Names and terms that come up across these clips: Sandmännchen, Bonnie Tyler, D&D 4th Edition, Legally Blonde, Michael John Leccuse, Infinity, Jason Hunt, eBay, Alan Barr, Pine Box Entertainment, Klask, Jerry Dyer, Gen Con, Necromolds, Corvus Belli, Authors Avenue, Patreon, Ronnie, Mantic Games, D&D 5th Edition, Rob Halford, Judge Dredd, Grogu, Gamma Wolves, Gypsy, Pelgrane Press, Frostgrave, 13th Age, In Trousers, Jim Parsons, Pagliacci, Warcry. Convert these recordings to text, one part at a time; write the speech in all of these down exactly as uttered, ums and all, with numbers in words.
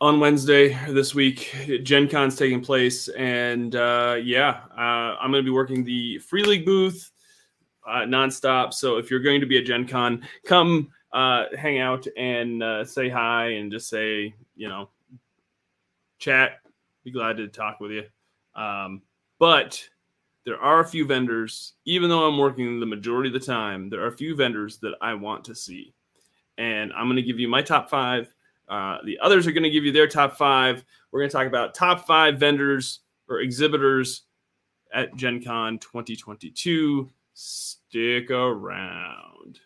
on Wednesday this week. Gen Con's taking place, and uh, yeah, uh, I'm going to be working the Free League booth uh, nonstop. So if you're going to be at Gen Con, come uh, hang out and uh, say hi and just say, you know, chat. Be glad to talk with you. Um, but there are a few vendors, even though I'm working the majority of the time, there are a few vendors that I want to see. And I'm going to give you my top five. Uh, the others are going to give you their top five. We're going to talk about top five vendors or exhibitors at Gen Con twenty twenty-two. Stick around.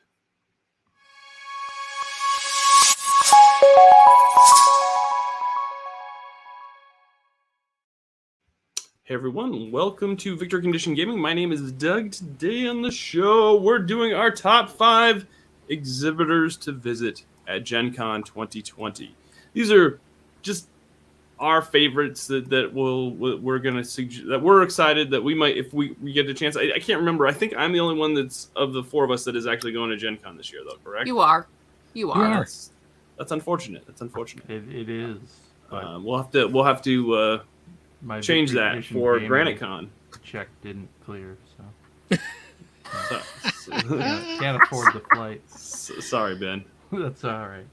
Hey everyone, welcome to Victory Condition Gaming. My name is Doug. Today on the show, we're doing our top five exhibitors to visit at Gen Con twenty twenty. These are just our favorites that, that we'll, we're going to suggest, that we're excited that we might, if we, we get a chance. I, I can't remember. I think I'm the only one that's of the four of us that is actually going to Gen Con this year, though, correct? You are. You are. That's, that's unfortunate. That's unfortunate. It, it is. Um, we'll have to, we'll have to, uh, My change that for Granite Con. Check didn't clear, so, so, so yeah, can't afford the flight. So, sorry, Ben. That's all right.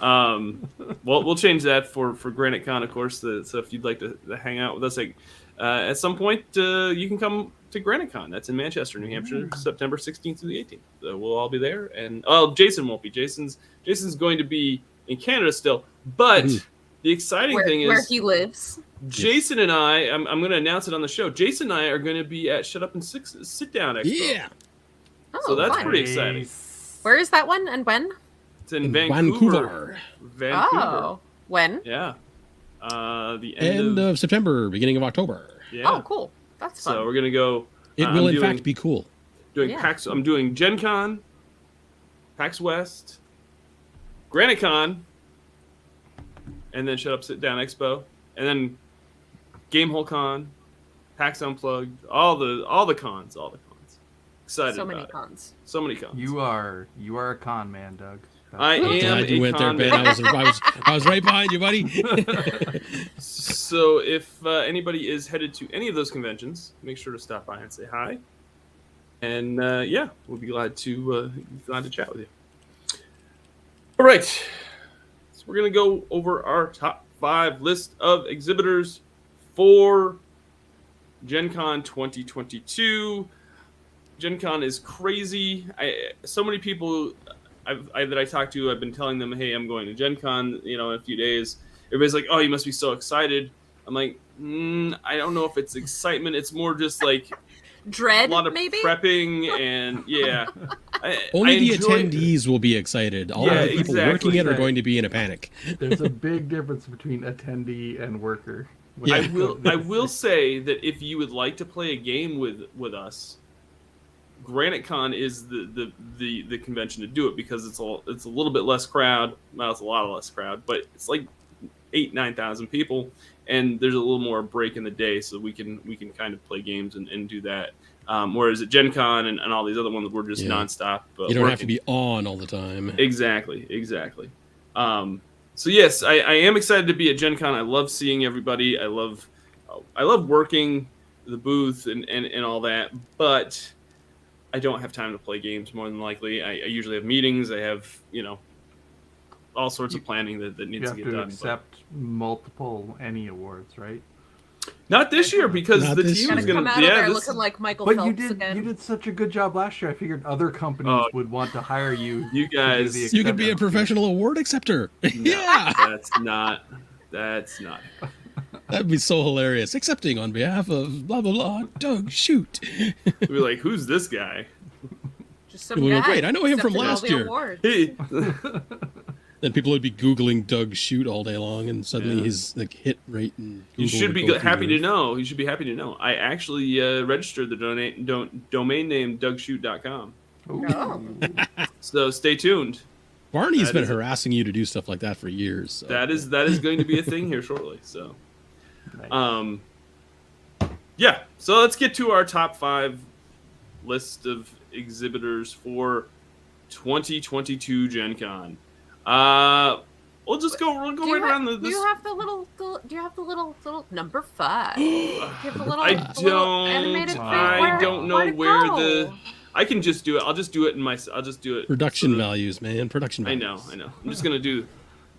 Um, well, we'll change that for, for Granite Con, of course. The, so if you'd like to, to hang out with us, like, uh, at some point, uh, you can come to Granite Con. That's in Manchester, New Hampshire, mm. September sixteenth through the eighteenth. So we'll all be there, and oh, Jason won't be. Jason's Jason's going to be in Canada still, but mm. the exciting where, thing is where he lives. Jason and I, I'm, I'm going to announce it on the show. Jason and I are going to be at Shut Up and Six, Sit Down Expo. Yeah. Oh, so that's fun. Pretty exciting. Where is that one and when? It's in, in Vancouver. Vancouver. Vancouver. Oh, when? Yeah. Uh, the end, end of... of September, beginning of October. Yeah. Oh, cool. That's fun. So we're going to go. It uh, will, I'm in doing, fact, be cool. Doing yeah. PAX, I'm doing Gen Con, PAX West, Granite Con, and then Shut Up, Sit Down Expo, and then Gamehole Con, PAX Unplugged, all the all the cons, all the cons. Excited. So many about cons. It. So many cons. You are you are a con man, Doug. That's I am. Glad you a went con there, man. I was, I was I was right behind you, buddy. So if uh, anybody is headed to any of those conventions, make sure to stop by and say hi. And uh, yeah, we'll be glad to uh, glad to chat with you. All right, so we're gonna go over our top five list of exhibitors for Gen Con twenty twenty-two. Gen Con is crazy. I, so many people I've, I, that I talk to, I've been telling them, hey, I'm going to Gen Con, you know, in a few days. Everybody's like, oh, you must be so excited. I'm like, mm, I don't know if it's excitement. It's more just like dread, a lot of maybe? prepping and yeah. I, Only I the attendees it. will be excited. All yeah, the people exactly, working exactly. it are going to be in a panic. There's a big difference between attendee and worker. Yeah. I will I will say that if you would like to play a game with, with us, Granite Con is the, the, the, the convention to do it because it's all it's a little bit less crowd. Well, it's a lot less crowd, but it's like eight, nine thousand people, and there's a little more break in the day, so we can we can kind of play games and, and do that. Um, whereas at Gen Con and, and all these other ones, we're just yeah. nonstop. Uh, you don't working. have to be on all the time. Exactly, exactly. Um, So yes, I, I am excited to be at Gen Con. I love seeing everybody. I love, I love working the booth and, and, and all that. But I don't have time to play games. More than likely, I, I usually have meetings. I have you know, all sorts of planning that, that needs to get done. You have to accept but... multiple Emmy awards, right? Not this year because Not the team year. is going to come out yeah, of there this... looking like Michael but Phelps you did, again. You did such a good job last year. I figured other companies oh, would want to hire you. You guys, you could be a professional award acceptor. No, yeah, that's not. That's not. That'd be so hilarious. Accepting on behalf of blah blah blah. Doug, shoot. We'd be like, who's this guy? Just some guy. Great. I know him from last year. Hey. Then people would be googling Doug Shoot all day long, and suddenly yeah. his like hit rate and Google you should be go happy to know. You should be happy to know. I actually uh, registered the donate don't domain name Doug Shoot dot com. Oh. So stay tuned. Barney's that been is, harassing you to do stuff like that for years. So. That is that is going to be a thing here shortly. So, nice. um, yeah. So let's get to our top five list of exhibitors for twenty twenty-two Gen Con. Uh, We'll just go. We'll go do right have, around the. This... Do you have the little? Do you have the little little number five? Do you have the little, I don't. Little animated I where, don't know where, where the. I can just do it. I'll just do it in my. I'll just do it. Production sort of, values, man. Production values. I know. I know. I'm just gonna do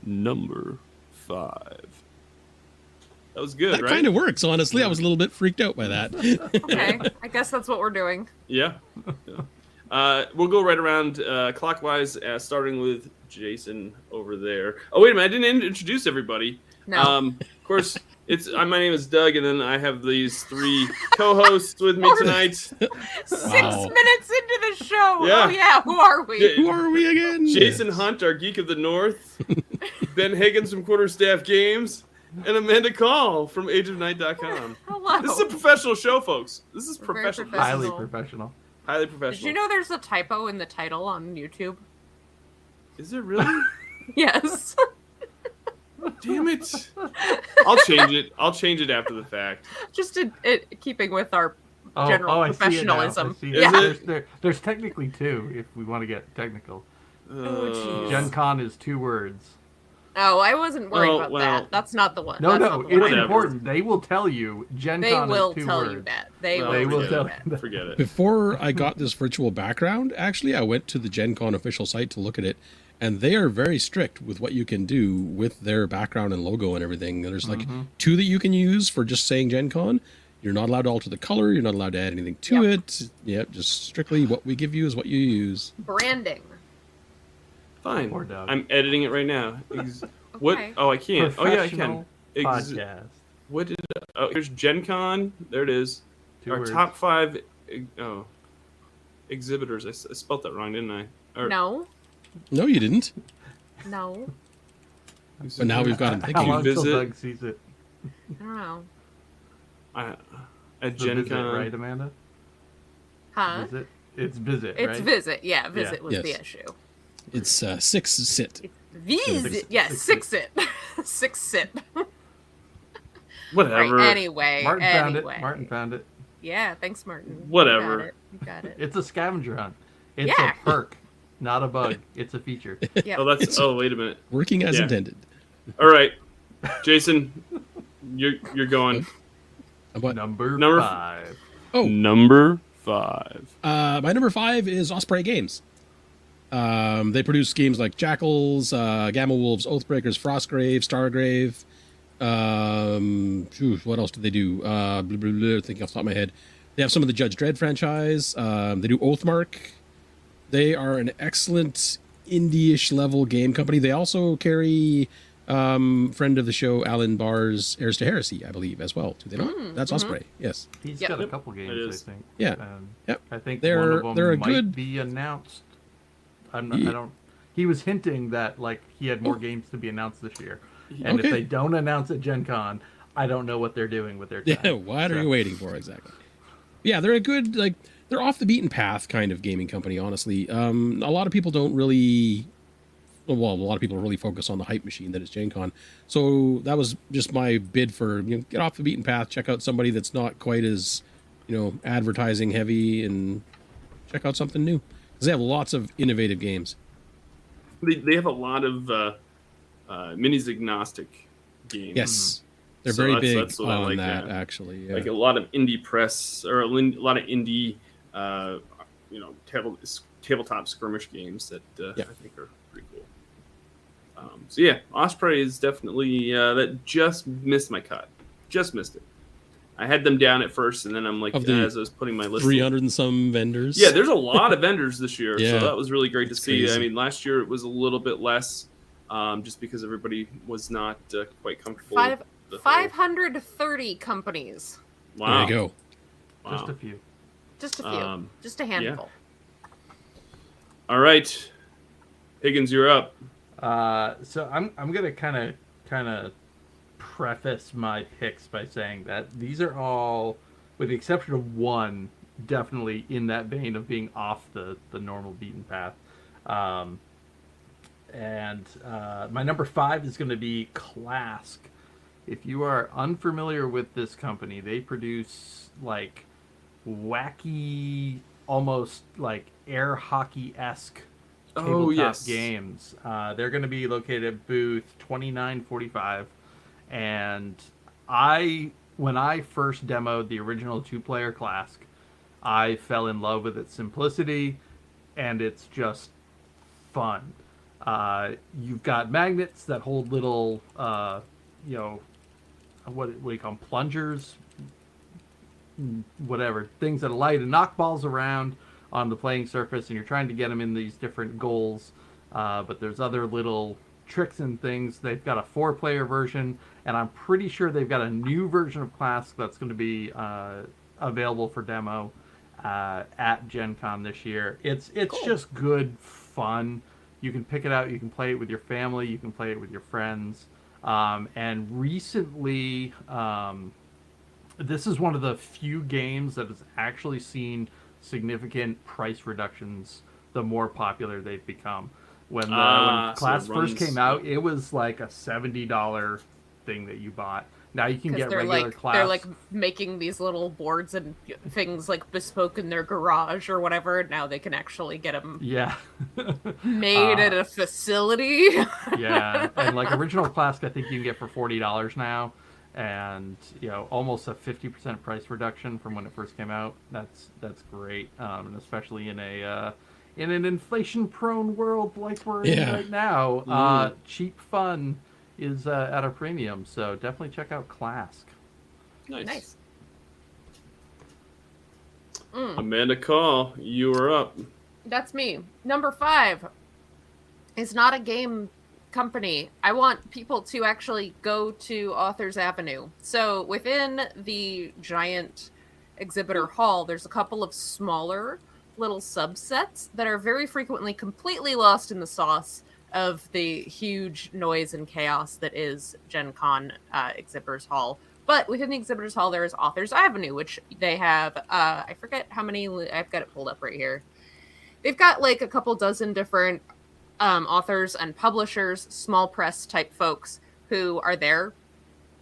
number five. That was good, that right? That kind of works, honestly. Yeah. I was a little bit freaked out by that. Okay, I guess that's what we're doing. Yeah. yeah. Uh, we'll go right around uh, clockwise, uh, starting with Jason over there. Oh, wait a minute. I didn't introduce everybody. No. Um, of course, it's uh, my name is Doug, and then I have these three co-hosts with me tonight. Six wow. minutes into the show. Yeah. Oh, yeah. Who are we? J- Who are we again? Jason Hunt, our Geek of the North. Ben Higgins from Quarterstaff Games. And Amanda Call from age of night dot com. Hello. This is a professional show, folks. This is professional. professional. Highly professional. Highly professional. Did you know there's a typo in the title on YouTube? Is there really? Yes. Damn it. I'll change it. I'll change it after the fact. Just in, in keeping with our oh, general oh, professionalism. Yeah. There's, there, there's technically two, if we want to get technical. Oh, Gen Con is two words. Oh, I wasn't worried well, about well, that. That's not the one. No, That's no, it's one. important. They will tell you. Gen They Con will tell words. you that. They well, will, they will tell you that. Forget it. Before I got this virtual background, actually, I went to the Gen Con official site to look at it, and they are very strict with what you can do with their background and logo and everything. There's like mm-hmm. two that you can use for just saying Gen Con. You're not allowed to alter the color. You're not allowed to add anything to yep. it. Yep, just strictly what we give you is what you use. Branding. Fine. I'm editing it right now. Ex- okay. What? Oh, I can't. Oh, yeah, I can. Ex- podcast. What did? Oh, here's Gen Con. There it is. Two Our words. top five. Oh, exhibitors. I, I spelt that wrong, didn't I? Or, no. No, you didn't. No. But now we've got him thinking. How long till Doug sees it? I don't know. I, at Gen visit, Con, right, Amanda? Huh? Visit? It's visit. It's right? visit. Yeah, visit yeah. was yes. the issue. It's uh, six sit. Visit, yes, six sit, six sit. Whatever. Right, anyway, Martin anyway. found it. Martin found it. Yeah, thanks, Martin. Whatever. You got it. You got it. It's a scavenger hunt. It's yeah. a perk, not a bug. It's a feature. Yep. Oh, that's. It's oh, wait a minute. Working as yeah. intended. All right, Jason, you're you're going. What number? Number five. F- oh, number five. Uh, my number five is Osprey Games. Um, they produce games like Jackals, uh, Gamma Wolves, Oathbreakers, Frostgrave, Stargrave. Um, whew, what else do they do? Uh, blah, blah, blah, thinking off the top of my head. They have some of the Judge Dredd franchise. Um, they do Oathmark. They are an excellent indie-ish level game company. They also carry um, friend of the show, Alan Barr's Heirs to Heresy, I believe, as well. Do they not? Mm-hmm. That's Osprey, mm-hmm. yes. He's yep. got a couple games, I think. Yeah. Um, yep. I think they're, one of them they're a might good... be announced. I'm not, I don't. He was hinting that like he had more games to be announced this year, and okay. if they don't announce at Gen Con, I don't know what they're doing with their time. Yeah, what so. are you waiting for exactly? Yeah, they're a good like they're off the beaten path kind of gaming company. Honestly, um, a lot of people don't really. Well, a lot of people really focus on the hype machine that is Gen Con. So that was just my bid for you know, get off the beaten path, check out somebody that's not quite as you know advertising heavy, and check out something new. Because they have lots of innovative games. They they have a lot of uh, uh, minis agnostic games. Yes, they're so very that's, big that's on I like that, that. Actually, yeah. Like a lot of indie press or a lot of indie, uh, you know, table tabletop skirmish games that uh, yeah. I think are pretty cool. Um, so yeah, Osprey is definitely uh, that just missed my cut, just missed it. I had them down at first, and then I'm like, as I was putting my list, three hundred and some vendors. Yeah, there's a lot of vendors this year, yeah, so that was really great to see. Crazy. I mean, last year it was a little bit less, um, just because everybody was not uh, quite comfortable. Five, with five hundred thirty companies. Wow. There you go. Wow. Just a few. Just a few. Um, just a handful. Yeah. All right, Higgins, you're up. Uh, so I'm I'm gonna kind of kind of. preface my picks by saying that these are all, with the exception of one, definitely in that vein of being off the, the normal beaten path. Um, and uh, my number five is going to be Klask. If you are unfamiliar with this company, they produce like wacky, almost like air hockey-esque Tabletop oh, yes. Games. Uh, they're going to be located at booth twenty-nine forty-five. And I, when I first demoed the original two-player Klask, I fell in love with its simplicity, and it's just fun. Uh, you've got magnets that hold little, uh, you know, what, what do you call them, plungers? Whatever, things that light and knock balls around on the playing surface, and you're trying to get them in these different goals, uh, but there's other little tricks and things. They've got a four-player version, and I'm pretty sure they've got a new version of Klask that's going to be uh, available for demo uh, at Gen Con this year. It's it's cool. Just good fun. You can pick it out. You can play it with your family. You can play it with your friends. Um, and recently, um, this is one of the few games that has actually seen significant price reductions the more popular they've become. When the uh, when Klask so first came out, it was like a seventy dollars thing that you bought. Now you can get regular like, Klask. They're like making these little boards and things like bespoke in their garage or whatever. Now they can actually get them yeah. made uh, at a facility. Yeah, and like original Klask, I think you can get for forty dollars now. And, you know, almost a fifty percent price reduction from when it first came out. That's that's great, um, and especially in a uh, in an inflation-prone world like we're yeah. in right now, mm. uh, cheap fun is uh, at a premium. So definitely check out Klask. Nice. nice. Mm. Amanda Call, you are up. That's me. Number five is not a game company. I want people to actually go to Authors Avenue. So within the giant exhibitor hall, there's a couple of smaller little subsets that are very frequently completely lost in the sauce of the huge noise and chaos that is Gen Con uh, Exhibitors Hall. But within the Exhibitors Hall, there is Authors Avenue, which they have, uh, I forget how many, I've got it pulled up right here. They've got like a couple dozen different Um, authors and publishers, small press type folks who are there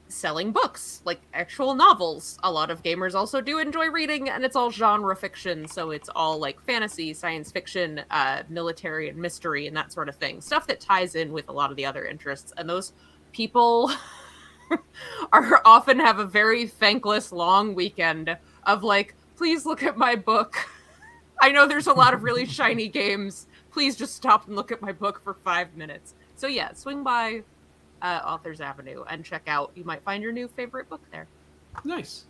selling books, like actual novels. A lot of gamers also do enjoy reading, and it's all genre fiction, so it's all like fantasy, science fiction, uh, military and mystery and that sort of thing. Stuff that ties in with a lot of the other interests, and those people are often have a very thankless long weekend of like, please look at my book. I know there's a lot of really shiny games. Please just stop and look at my book for five minutes. So yeah, swing by uh, Authors Avenue and check out. You might find your new favorite book there. Nice.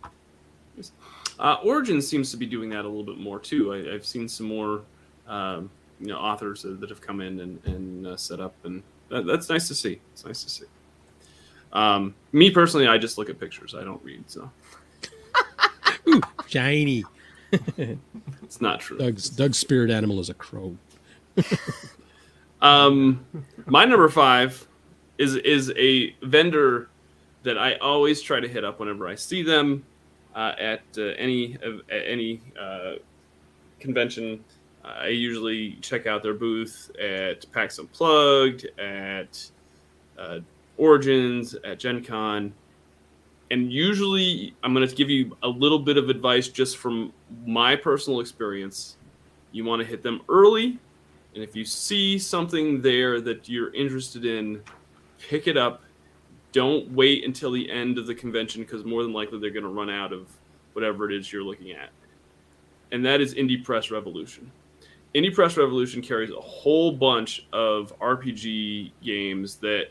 nice. Uh, Origin seems to be doing that a little bit more too. I, I've seen some more um, you know, authors that have come in and, and uh, set up, and that, that's nice to see. It's nice to see. Um, me personally, I just look at pictures. I don't read, so. Ooh, shiny. It's not true. Doug's, Doug's spirit animal is a crow. um, my number five is is a vendor that I always try to hit up whenever I see them uh, at uh, any uh, at any uh, convention. I usually check out their booth at PAX Unplugged, at uh, Origins, at Gen Con, and usually I'm going to give you a little bit of advice just from my personal experience. You want to hit them early. And if you see something there that you're interested in, pick it up. Don't wait until the end of the convention, because more than likely they're going to run out of whatever it is you're looking at. And that is Indie Press Revolution. Indie Press Revolution carries a whole bunch of R P G games that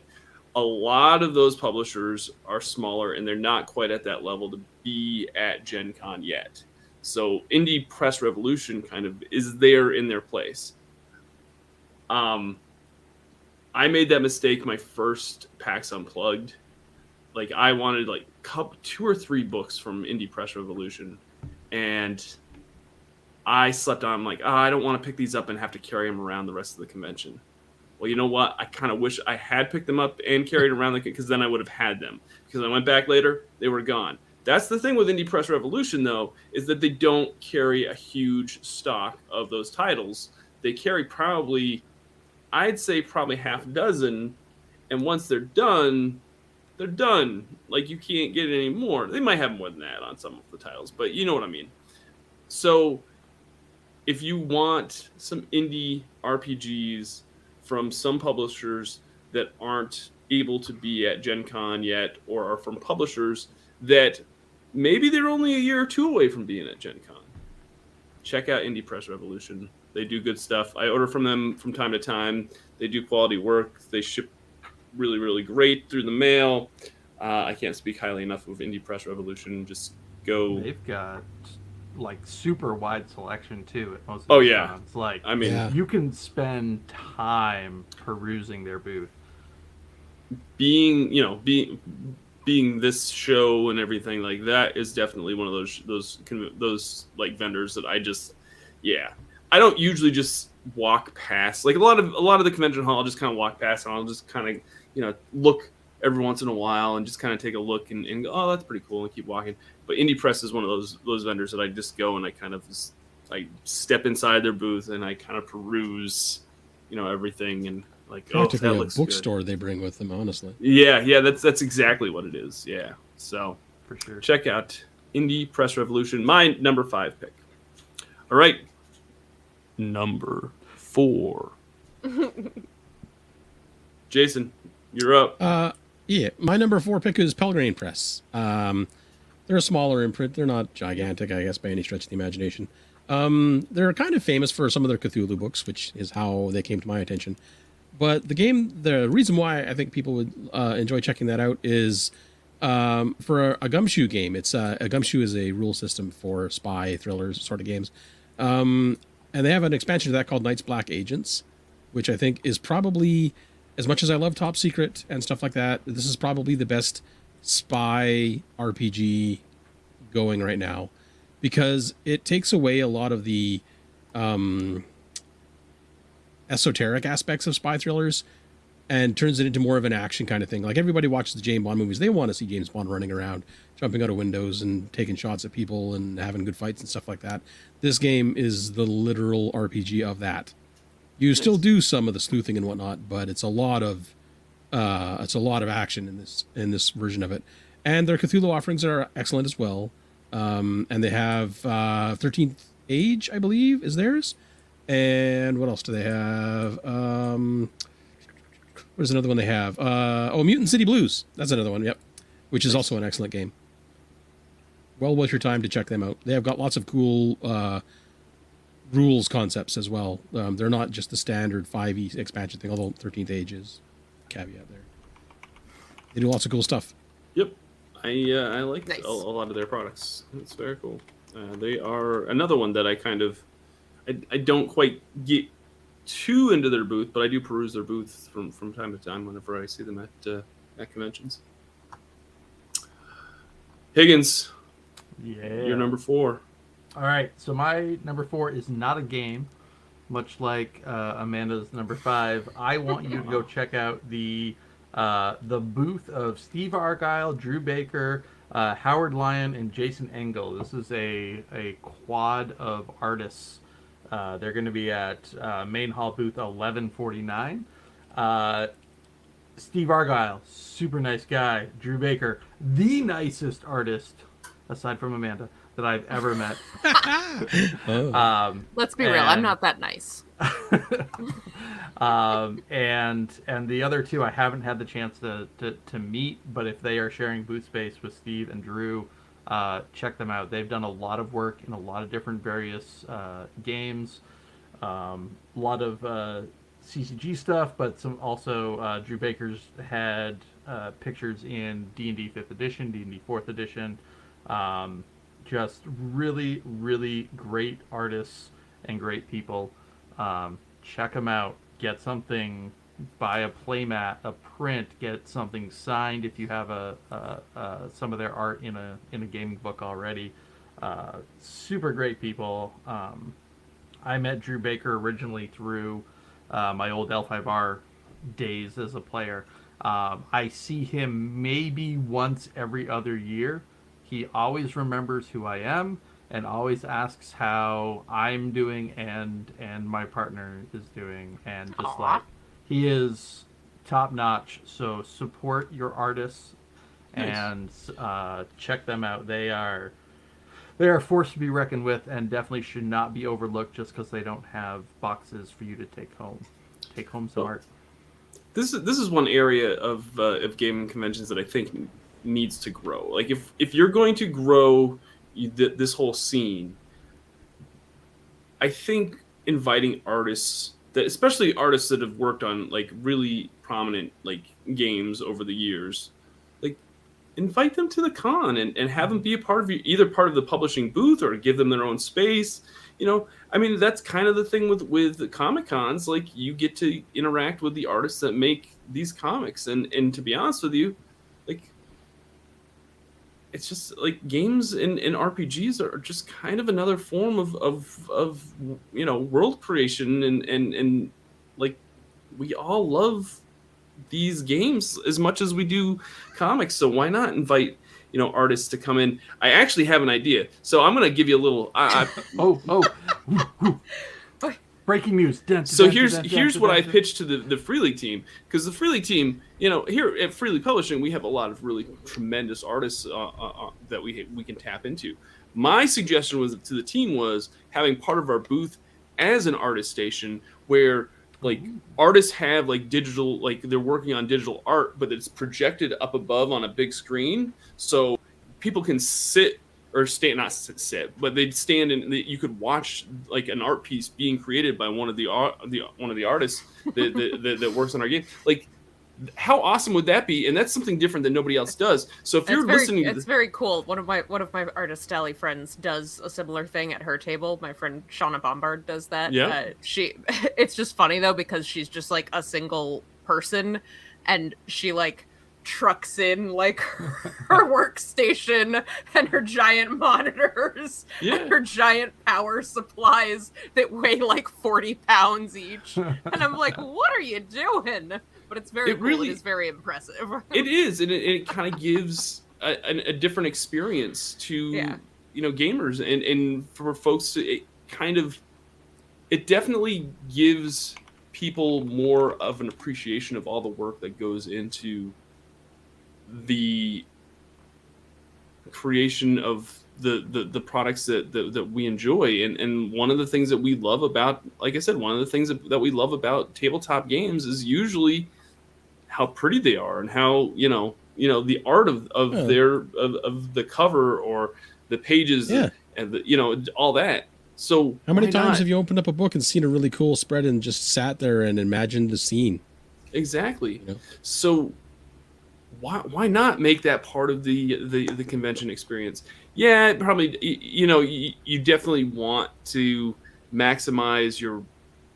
a lot of those publishers are smaller, and they're not quite at that level to be at Gen Con yet. So Indie Press Revolution kind of is there in their place. Um, I made that mistake my first PAX Unplugged. Like, I wanted like cup two or three books from Indie Press Revolution, and I slept on. I'm like, oh, I don't want to pick these up and have to carry them around the rest of the convention. Well, you know what? I kind of wish I had picked them up and carried around, because then I would have had them. Because I went back later, they were gone. That's the thing with Indie Press Revolution, though, is that they don't carry a huge stock of those titles. They carry probably, I'd say probably half a dozen, and once they're done, they're done. Like, you can't get any more. They might have more than that on some of the titles, but you know what I mean. So if you want some indie R P Gs from some publishers that aren't able to be at Gen Con yet, or are from publishers that maybe they're only a year or two away from being at Gen Con, check out Indie Press Revolution. They do good stuff. I order from them from time to time. They do quality work. They ship really, really great through the mail. Uh, I can't speak highly enough of Indie Press Revolution. Just go. They've got like super wide selection too at most of oh the yeah cons. Like I mean yeah. you can spend time perusing their booth. Being you know being being this show and everything like that is definitely one of those those those like vendors that I just yeah I don't usually just walk past. Like a lot of a lot of the convention hall I'll just kind of walk past and I'll just kind of you know look every once in a while and just kind of take a look and, and go, oh, that's pretty cool, and keep walking. But Indie Press is one of those those vendors that I just go and I kind of just, I step inside their booth and I kind of peruse, you know, everything and like, oh, that looks good. Bookstore they bring with them, honestly. Yeah, yeah, that's that's exactly what it is. Yeah, so for sure, check out Indie Press Revolution. My number five pick. All right, number four. Jason, you're up. Uh, yeah, my number four pick is Pelgrane Press. Um. They're a smaller imprint. They're not gigantic, I guess, by any stretch of the imagination. Um, they're kind of famous for some of their Cthulhu books, which is how they came to my attention. But the game, the reason why I think people would uh, enjoy checking that out is um, for a, a GUMSHOE game. It's uh, a GUMSHOE is a rule system for spy thrillers sort of games. Um, and they have an expansion to that called Knights Black Agents, which I think is probably, as much as I love Top Secret and stuff like that, this is probably the best spy R P G going right now, because it takes away a lot of the um, esoteric aspects of spy thrillers and turns it into more of an action kind of thing. Like, everybody watches the James Bond movies. They want to see James Bond running around, jumping out of windows and taking shots at people and having good fights and stuff like that. This game is the literal R P G of that. You still do some of the sleuthing and whatnot, but it's a lot of Uh, it's a lot of action in this in this version of it. And their Cthulhu offerings are excellent as well. Um, and they have uh, thirteenth Age, I believe, is theirs. And what else do they have? Um, what is another one they have? Uh, oh, Mutant City Blues. That's another one, yep. Which is also an excellent game. Well worth your time to check them out. They have got lots of cool uh, rules concepts as well. Um, they're not just the standard five e expansion thing, although thirteenth Age is caveat there. They do lots of cool stuff. Yep, I uh, I like nice. a, a lot of their products. It's very cool. Uh, they are another one that I kind of I, I don't quite get too into their booth, but I do peruse their booth from, from time to time whenever I see them at uh, at conventions. Higgins, yeah, you're number four. All right, so my number four is not a game. Much like uh, Amanda's number five, I want you to go check out the uh, the booth of Steve Argyle, Drew Baker, uh, Howard Lyon, and Jason Engel. This is a, a quad of artists. Uh, they're going to be at uh, Main Hall booth eleven forty-nine. Uh, Steve Argyle, super nice guy. Drew Baker, the nicest artist, aside from Amanda, that I've ever met. oh. um, Let's be and, real, I'm not that nice. um, and and the other two I haven't had the chance to, to, to meet, but if they are sharing booth space with Steve and Drew, uh, check them out. They've done a lot of work in a lot of different various uh, games, um, a lot of uh, C C G stuff, but some also uh, Drew Baker's had uh, pictures in D and D fifth edition, D and D fourth edition, um, just really, really great artists and great people. Um, check them out. Get something, buy a playmat, a print, get something signed if you have a, a, a some of their art in a in a gaming book already. Uh, super great people. Um, I met Drew Baker originally through uh, my old L five R days as a player. Um, I see him maybe once every other year. He always remembers who I am and always asks how I'm doing and and my partner is doing. And just Aww. like, he is top notch. So support your artists nice. and uh, check them out. They are they are a force to be reckoned with and definitely should not be overlooked just because they don't have boxes for you to take home. Take home some well, art. This is this is one area of uh, of gaming conventions that I think needs to grow. Like if if you're going to grow th- this whole scene, I think inviting artists, that especially artists that have worked on like really prominent like games over the years, like invite them to the con and, and have them be a part of your, either part of the publishing booth or give them their own space. You know, I mean, that's kind of the thing with, with comic cons, like you get to interact with the artists that make these comics. And, and to be honest with you, like, it's just like games and, and R P Gs are just kind of another form of, of, of, you know, world creation. And, and, and like, we all love these games as much as we do comics. So why not invite, you know, artists to come in? I actually have an idea, so I'm gonna give you a little. I, I, oh, oh! Breaking news. Dun, so dun, here's dun, dun, here's dun, what dun, I pitched to the, the Free League team, because the Free League team, you know, here at Free League Publishing, we have a lot of really tremendous artists uh, uh, that we we can tap into. My suggestion was to the team was having part of our booth as an artist station where, like, artists have like digital, like they're working on digital art, but it's projected up above on a big screen. So people can sit or stand, not sit, sit but they'd stand and you could watch like an art piece being created by one of the, art, the one of the artists that, that, that works on our game. Like, how awesome would that be? And that's something different that nobody else does. So if it's you're very, listening, to it's this- very cool. One of my one of my artist alley friends does a similar thing at her table. My friend Shauna Bombard does that. Yeah, uh, she. It's just funny though, because she's just like a single person, and she like trucks in like her, her workstation and her giant monitors yeah. and her giant power supplies that weigh like forty pounds each. And I'm like, what are you doing? But it's very it cool. really it is very impressive. It is, and it, it kind of gives a, a, a different experience to yeah. you know gamers, and, and for folks to it kind of it definitely gives people more of an appreciation of all the work that goes into the creation of the the, the products that, that that we enjoy. And and one of the things that we love about, like I said, one of the things that, that we love about tabletop games is usually how pretty they are and how, you know, you know, the art of, of yeah. their of, of the cover or the pages yeah. and, the, you know, all that. So how many times not? have you opened up a book and seen a really cool spread and just sat there and imagined the scene? Exactly. You know? So why why not make that part of the, the, the convention experience? Yeah, probably. You know, you, you definitely want to maximize your,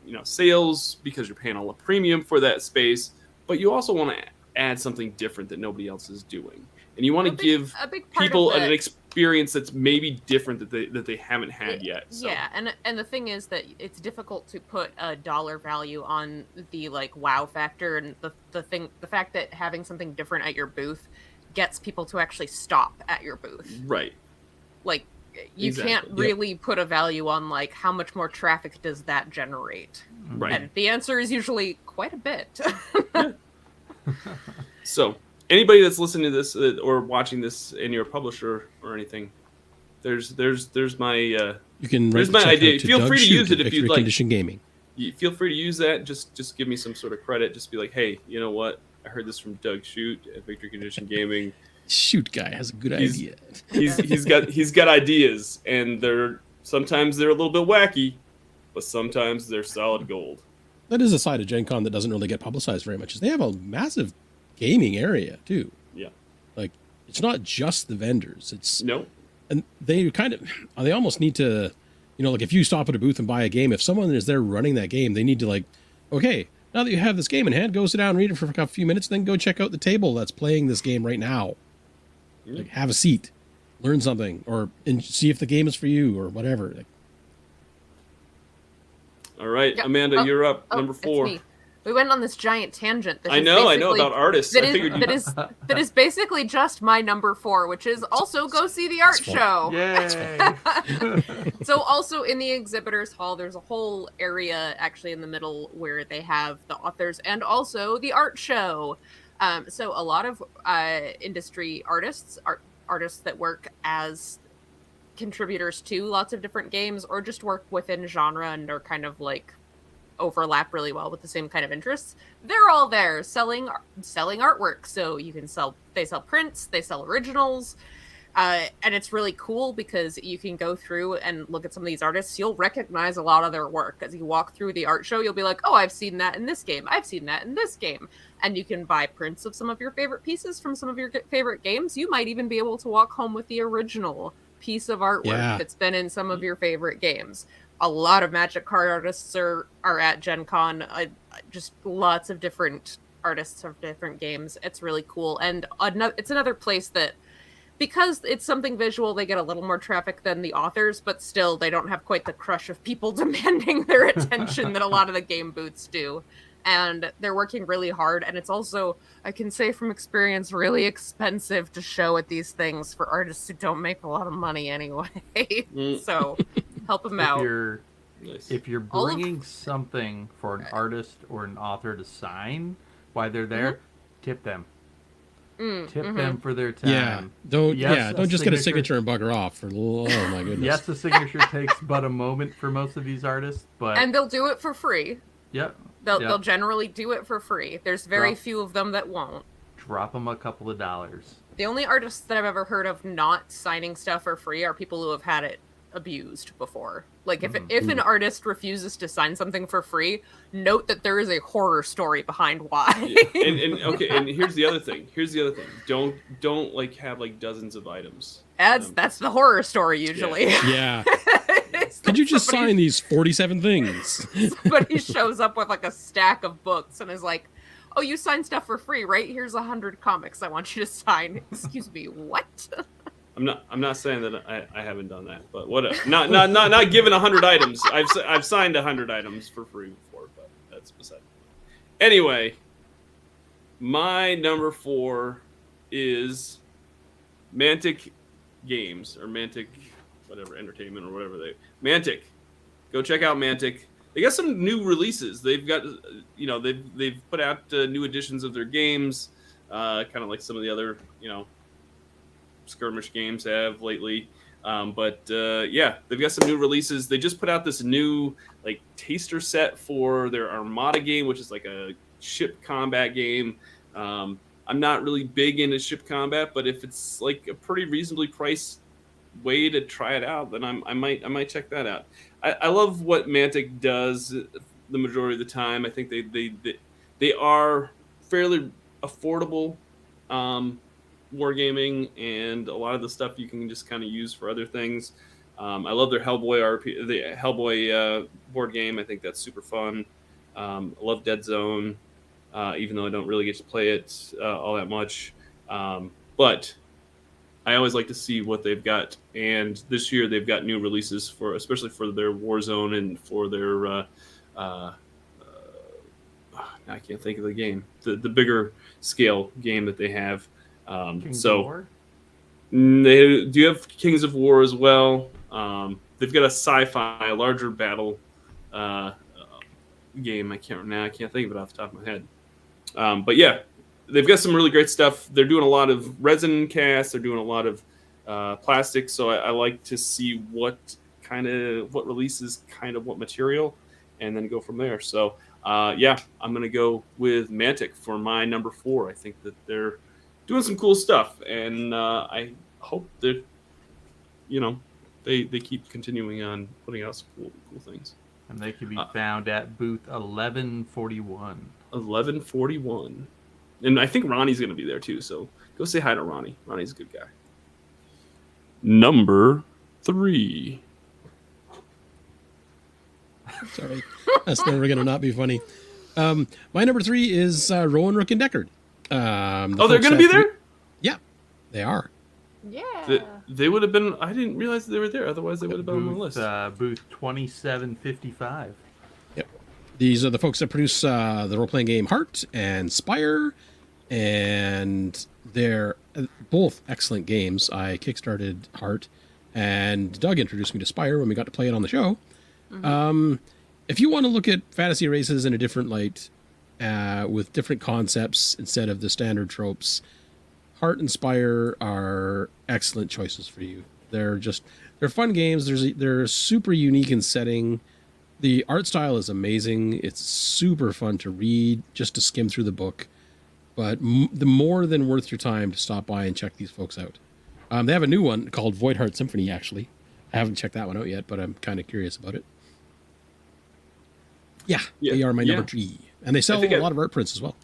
you know, sales because you're paying all the premium for that space, but you also want to add something different that nobody else is doing, and you want to give people an experience that's maybe different that they that they haven't had yet. So. Yeah, and and the thing is that it's difficult to put a dollar value on the like wow factor, and the the thing the fact that having something different at your booth gets people to actually stop at your booth. Right. Like, you exactly. can't really yep. put a value on, like, how much more traffic does that generate? Right. And the answer is usually quite a bit. yeah. So, anybody that's listening to this or watching this and you're a publisher or anything, there's there's there's my uh, you can there's my idea. Feel Doug free to use it if you'd like. Condition Gaming. You feel free to use that. Just just give me some sort of credit. Just be like, hey, you know what? I heard this from Doug Shoot at Victory Condition Gaming. Shoot guy has a good he's, idea. he's he's got he's got ideas, and they're sometimes they're a little bit wacky, but sometimes they're solid gold. That is a side of Gen Con that doesn't really get publicized very much. Is they have a massive gaming area too. Yeah, like it's not just the vendors. It's no, and they kind of they almost need to, you know, like if you stop at a booth and buy a game, if someone is there running that game, they need to like, okay. Now that you have this game in hand, go sit down and read it for a few minutes, then go check out the table that's playing this game right now. Yeah. Like, have a seat, learn something, or and see if the game is for you or whatever. Like, all right, yeah. Amanda, oh, you're up. Oh, number four. It's me. We went on this giant tangent. That I know, I know about artists. That, I is, that, is, that is basically just my number four, which is also go see the art show. Yay. So also in the exhibitors hall, there's a whole area actually in the middle where they have the authors and also the art show. Um, so a lot of uh, industry artists, art, artists that work as contributors to lots of different games, or just work within genre and are kind of like overlap really well with the same kind of interests. They're all there selling selling artwork. So you can sell, they sell prints, they sell originals. Uh, and it's really cool because you can go through and look at some of these artists. You'll recognize a lot of their work. As you walk through the art show, you'll be like, oh, I've seen that in this game. I've seen that in this game. And you can buy prints of some of your favorite pieces from some of your favorite games. You might even be able to walk home with the original piece of artwork yeah. that's been in some of your favorite games. A lot of Magic card artists are, are at Gen Con. Uh, just lots of different artists of different games. It's really cool. And another, it's another place that, because it's something visual, they get a little more traffic than the authors, but still they don't have quite the crush of people demanding their attention that a lot of the game booths do. And they're working really hard. And it's also, I can say from experience, really expensive to show at these things for artists who don't make a lot of money anyway. Mm. So help them if out. You're, nice. If you're bringing of... something for an artist or an author to sign while they're there, mm-hmm. tip them. Mm, Tip mm-hmm. them for their time. Yeah, don't yes, yeah, don't just signature. get a signature and bugger off. For oh my goodness. Yes, the signature takes but a moment for most of these artists, but and they'll do it for free. Yep. They'll yep. they'll generally do it for free. There's very drop, few of them that won't. Drop them a couple of dollars. The only artists that I've ever heard of not signing stuff for free are people who have had it abused before. Like if mm. if an artist refuses to sign something for free, note that there is a horror story behind why. yeah. and, and okay, and here's the other thing. Here's the other thing. Don't don't like have like dozens of items. That's um, that's the horror story usually. Yeah. yeah. Could you just sign these forty-seven things? Somebody shows up with like a stack of books and is like, "Oh, you sign stuff for free, right? Here's a hundred comics I want you to sign." Excuse me, what? I'm not. I'm not saying that I, I haven't done that, but whatever. Not not not not given a hundred items. I've I've signed a hundred items for free before, but that's beside the point. Anyway, my number four is Mantic Games or Mantic, whatever Entertainment or whatever they Mantic. Go check out Mantic. They got some new releases. They've got you know they've they've put out uh, new editions of their games, uh, kind of like some of the other you know. skirmish games have lately, um but uh yeah they've got some new releases. They just put out this new like taster set for their Armada game, which is like a ship combat game. um I'm not really big into ship combat, but if it's like a pretty reasonably priced way to try it out, then I'm, i might i might check that out. I, I love what Mantic does the majority of the time. I think they they they, they are fairly affordable um wargaming, and a lot of the stuff you can just kind of use for other things. Um, I love their Hellboy R P, the Hellboy uh, board game. I think that's super fun. Um, I love Dead Zone, uh, even though I don't really get to play it uh, all that much. Um, but I always like to see what they've got. And this year they've got new releases for, especially for their Warzone and for their. Uh, uh, uh, I can't think of the game. The the bigger scale game that they have. Um, Kings so, of War? They do have Kings of War as well. Um, they've got a sci-fi, larger battle uh, game. I can't now. I can't think of it off the top of my head. Um, but yeah, they've got some really great stuff. They're doing a lot of resin casts. They're doing a lot of uh, plastic. So I, I like to see what kind of what releases kind of what material, and then go from there. So uh, yeah, I'm gonna go with Mantic for my number four. I think that they're doing some cool stuff, and uh, I hope that, you know, they they keep continuing on putting out some cool, cool things. And they can be uh, found at booth eleven forty-one. eleven forty-one. And I think Ronnie's going to be there, too, so go say hi to Ronnie. Ronnie's a good guy. Number three. Sorry. That's never going to not be funny. Um, my number three is uh, Rowan, Rook, and Deckard. Um, the oh, they're going to be there? Re- yeah, they are. Yeah. The, they would have been, I didn't realize they were there. Otherwise, they would have been booth, on the list. Uh, booth twenty-seven fifty-five. Yep. These are the folks that produce uh, the role-playing game Heart and Spire. And they're both excellent games. I kickstarted Heart, and Doug introduced me to Spire when we got to play it on the show. Mm-hmm. Um, if you want to look at fantasy races in a different light, Uh, with different concepts instead of the standard tropes, Heart and Spire are excellent choices for you. They're just, they're fun games. There's, they're super unique in setting. The art style is amazing. It's super fun to read, just to skim through the book, but m the more than worth your time to stop by and check these folks out. Um, they have a new one called Voidheart Symphony, actually. I haven't checked that one out yet, but I'm kind of curious about it. Yeah, yeah, they are my number yeah. three. And they sell a I, lot of art prints as well.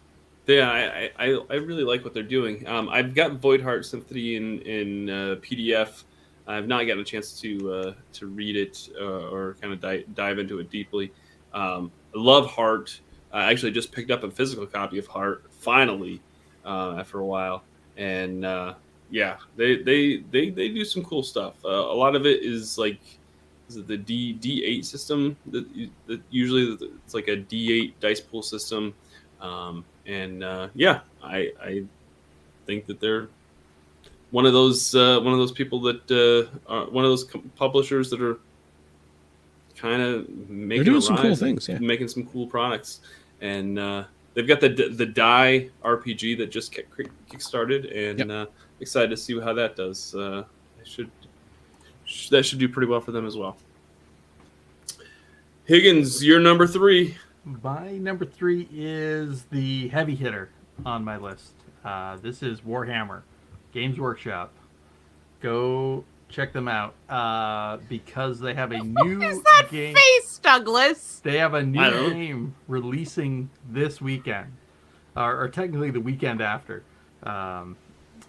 Yeah, I, I, I really like what they're doing. Um, I've got Voidheart Symphony in, in uh, P D F. I've not gotten a chance to uh, to read it uh, or kind of di dive into it deeply. Um, I love Heart. I actually just picked up a physical copy of Heart, finally, uh, after a while. And uh, yeah, they, they they they do some cool stuff. Uh, a lot of it is like, is it the D, D8 system? That, that usually it's like a D eight dice pool system. Um, and uh, yeah, I, I think that they're one of those uh, one of those people that uh, are one of those publishers that are kind of making doing some cool things, yeah. making some cool products, and uh, they've got the the Die R P G that just kick-started, and yep. uh, excited to see how that does. Uh, I should sh that should do pretty well for them as well. Higgins, you're number three. My number three is the heavy hitter on my list. Uh, this is Warhammer. Games Workshop, go check them out uh, because they have a new what is that game. Face, Douglas? They have a new game releasing this weekend, or, or technically the weekend after um,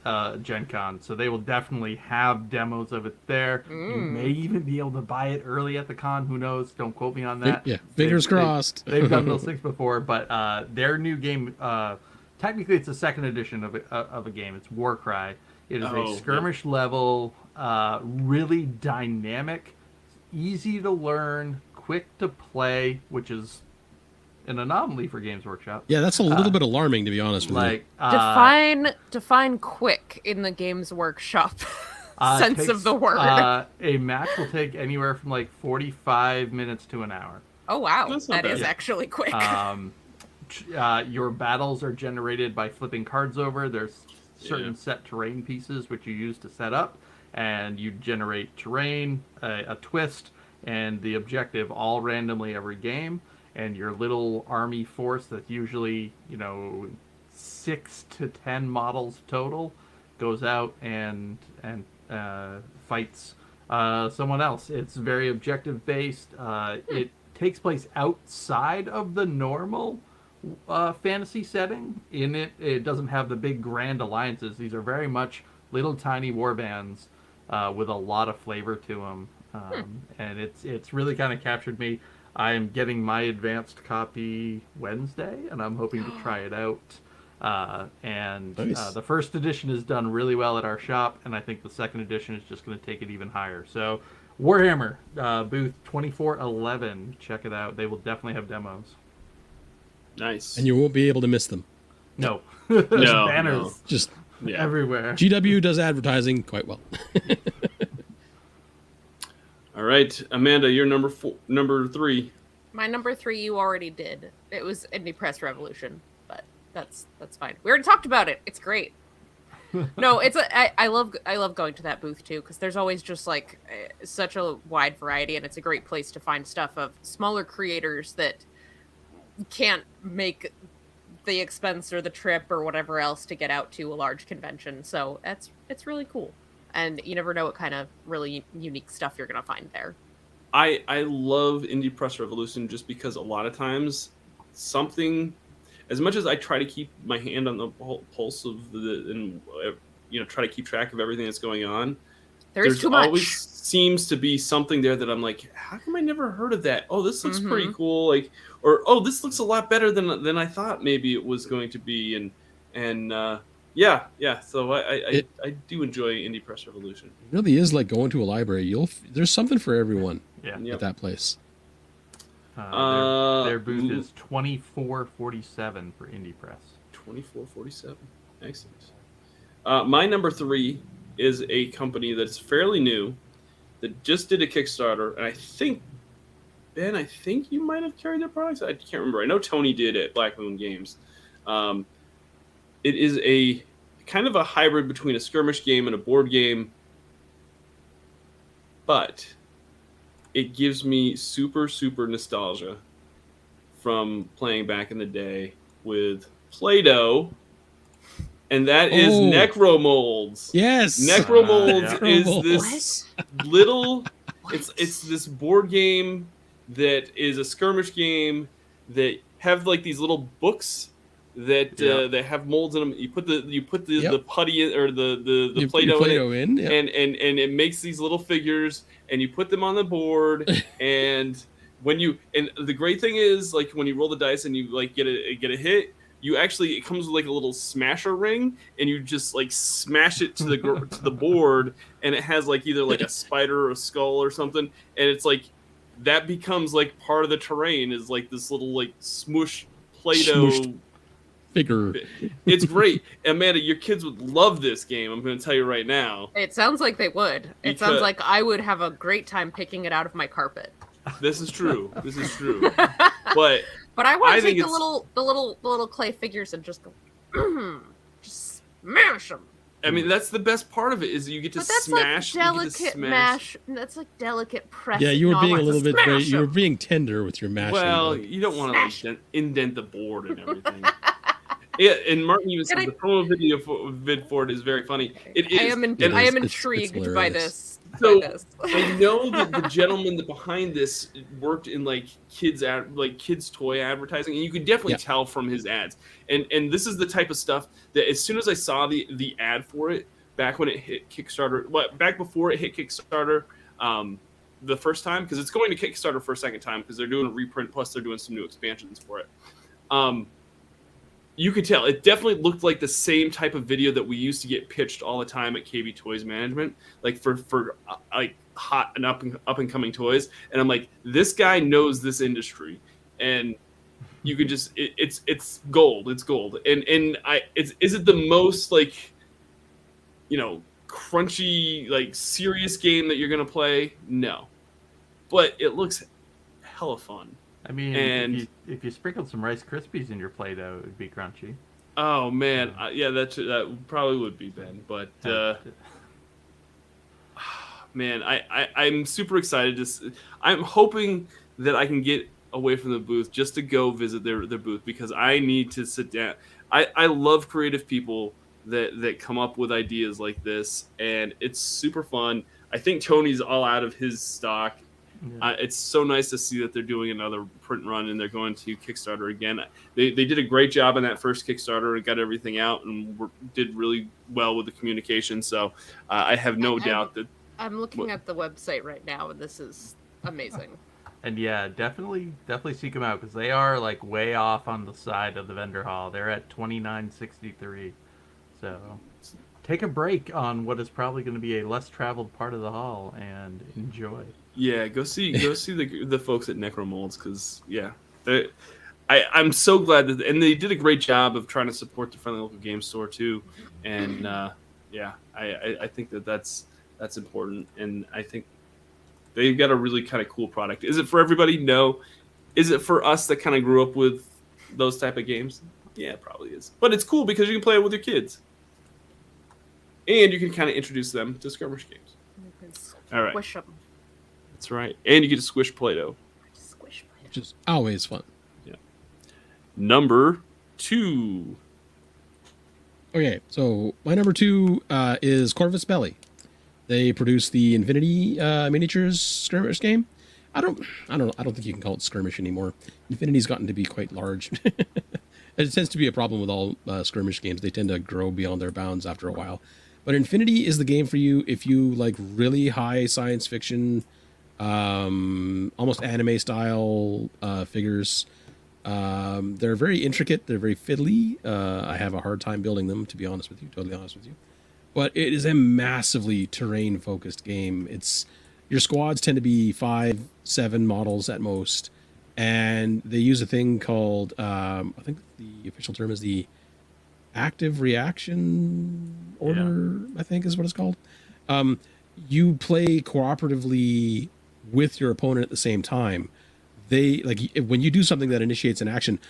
uh, Gen Con. So they will definitely have demos of it there. Mm. You may even be able to buy it early at the con. Who knows? Don't quote me on that. Yeah, fingers they, crossed. They, they've done those things before, but uh, their new game. Uh, Technically, it's a second edition of a, of a game. It's Warcry. It is oh, a skirmish yeah. level, uh, really dynamic, easy to learn, quick to play, which is an anomaly for Games Workshop. Yeah, that's a little uh, bit alarming, to be honest with like, you. Uh, define define quick in the Games Workshop uh, sense takes, of the word. Uh, a match will take anywhere from like forty-five minutes to an hour. Oh, wow. That's not that bad. Is actually quick. Um, Uh, your battles are generated by flipping cards over. There's certain yeah. set terrain pieces which you use to set up, and you generate terrain, a, a twist, and the objective all randomly every game. And your little army force that's usually, you know, six to ten models total goes out and and uh, fights uh, someone else. It's very objective based. Uh, hmm. It takes place outside of the normal Uh, fantasy setting. In it, it doesn't have the big grand alliances. These are very much little tiny warbands uh, with a lot of flavor to them, um, hmm. and it's it's really kind of captured me. I am getting my advanced copy Wednesday, and I'm hoping to try it out. Uh, and nice. uh, the first edition is done really well at our shop, and I think the second edition is just going to take it even higher. So, Warhammer uh, booth twenty-four eleven, check it out. They will definitely have demos. Nice. And you won't be able to miss them. No. no banners no. just yeah. everywhere. G W does advertising quite well. All right, Amanda, you're number four, number three. My number three you already did. It was Indie Press Revolution, but that's that's fine. We already talked about it. It's great. No, it's a, I, I love I love going to that booth too, because there's always just like such a wide variety, and it's a great place to find stuff of smaller creators that can't make the expense or the trip or whatever else to get out to a large convention. So that's it's really cool, and you never know what kind of really unique stuff you're gonna find there. I I love Indie Press Revolution just because a lot of times something, as much as I try to keep my hand on the pulse of the and you know try to keep track of everything that's going on, there's, there's too much. Always seems to be something there that I'm like, how come I never heard of that? Oh, this looks mm-hmm. pretty cool. Like, or, oh, this looks a lot better than, than I thought maybe it was going to be. And, and, uh, yeah, yeah. So I, I, it, I, I do enjoy Indie Press Revolution. It really is like going to a library. You'll, there's something for everyone yeah. at yep. that place. Uh, their, their booth ooh. Is twenty-four forty-seven for Indie Press. twenty-four forty-seven. Excellent. Uh, my number three is a company that's fairly new that just did a Kickstarter, and I think, Ben, I think you might have carried their products. I can't remember. I know Tony did at Black Moon Games. Um, it is a kind of a hybrid between a skirmish game and a board game. but it gives me super, super nostalgia from playing back in the day with Play-Doh, and that is oh. Necromolds. Yes. Necromolds uh, yeah. is this what? little, it's it's this board game that is a skirmish game that have like these little books that yeah. uh, that have molds in them. You put the you put the, yep. the putty in, or the the, the you, Play-Doh, Play-Doh in, it, in yep. and and and it makes these little figures, and you put them on the board. And when you and the great thing is, like, when you roll the dice and you like get a get a hit, you actually it comes with like a little smasher ring, and you just like smash it to the to the board, and it has like either like a spider or a skull or something, and it's like that becomes like part of the terrain, is like this little like smoosh Play-Doh. Smooshed. Bigger. It's great. Amanda, your kids would love this game. I'm going to tell you right now. It sounds like they would. It sounds like I would have a great time picking it out of my carpet. This is true. This is true. But but I want to take the little, the little the little clay figures and just go, mm, just smash them. I mean, that's the best part of it, is you get to but that's smash. Like delicate smash. mash. That's like delicate press. Yeah, you were being a little bit very, you were being tender with your mashing. Well, like, you don't want to like indent the board and everything. Yeah, and Martin even said the promo video for, vid for it is very funny. It is. I am, in, it I is, am intrigued it's, it's by this. So by this. I know that the gentleman that behind this worked in like kids ad, like kids toy advertising, and you could definitely yeah. tell from his ads. And and this is the type of stuff that as soon as I saw the, the ad for it back when it hit Kickstarter, well, back before it hit Kickstarter, um, the first time, because it's going to Kickstarter for a second time because they're doing a reprint plus they're doing some new expansions for it. Um. You could tell it definitely looked like the same type of video that we used to get pitched all the time at K B Toys Management, like for for uh, like hot and up and up and coming toys. And I'm like, this guy knows this industry, and you could just it, it's it's gold, it's gold. And and I it's is it the most like, you know, crunchy like serious game that you're gonna play? No, but it looks hella fun. I mean, and if, you, if you sprinkled some Rice Krispies in your Play-Doh, it would be crunchy. Oh, man. Uh, yeah, that, that probably would be, Ben. But, uh, man, I, I, I'm super excited. Just, I'm hoping that I can get away from the booth just to go visit their, their booth, because I need to sit down. I, I love creative people that, that come up with ideas like this, and it's super fun. I think Tony's all out of his stock. Yeah. Uh, it's so nice to see that they're doing another print run and they're going to Kickstarter again. They they did a great job on that first Kickstarter and got everything out and were, did really well with the communication. So uh, I have no I, doubt I'm, that I'm looking what, at the website right now, and this is amazing. And yeah, definitely definitely seek them out, because they are like way off on the side of the vendor hall. They're at twenty-nine sixty-three. So take a break on what is probably going to be a less traveled part of the hall and enjoy. Yeah, go see go see the the folks at Necromolds, because yeah, I I'm so glad that, and they did a great job of trying to support the friendly local game store too, and uh, yeah, I, I, I think that that's that's important, and I think they've got a really kind of cool product. Is it for everybody? No. Is it for us that kind of grew up with those type of games? Yeah, it probably is. But it's cool because you can play it with your kids, and you can kind of introduce them to skirmish games. All right. Wish them. That's right. And you get to squish Play-Doh. Squish Play-Doh. Which is always fun. Yeah. Number two. Okay, so my number two uh, is Corvus Belli. They produce the Infinity uh, miniatures skirmish game. I don't I don't I don't think you can call it skirmish anymore. Infinity's gotten to be quite large. It tends to be a problem with all uh, skirmish games. They tend to grow beyond their bounds after a while. But Infinity is the game for you if you like really high science fiction, um almost anime style uh figures. Um they're very intricate, they're very fiddly. uh I have a hard time building them, to be honest with you, totally honest with you, but it is a massively terrain focused game. It's your squads tend to be five seven models at most, and they use a thing called um I think the official term is the active reaction order, yeah. I think is what it's called. um You play cooperatively with your opponent at the same time. They like when you do something that initiates an action,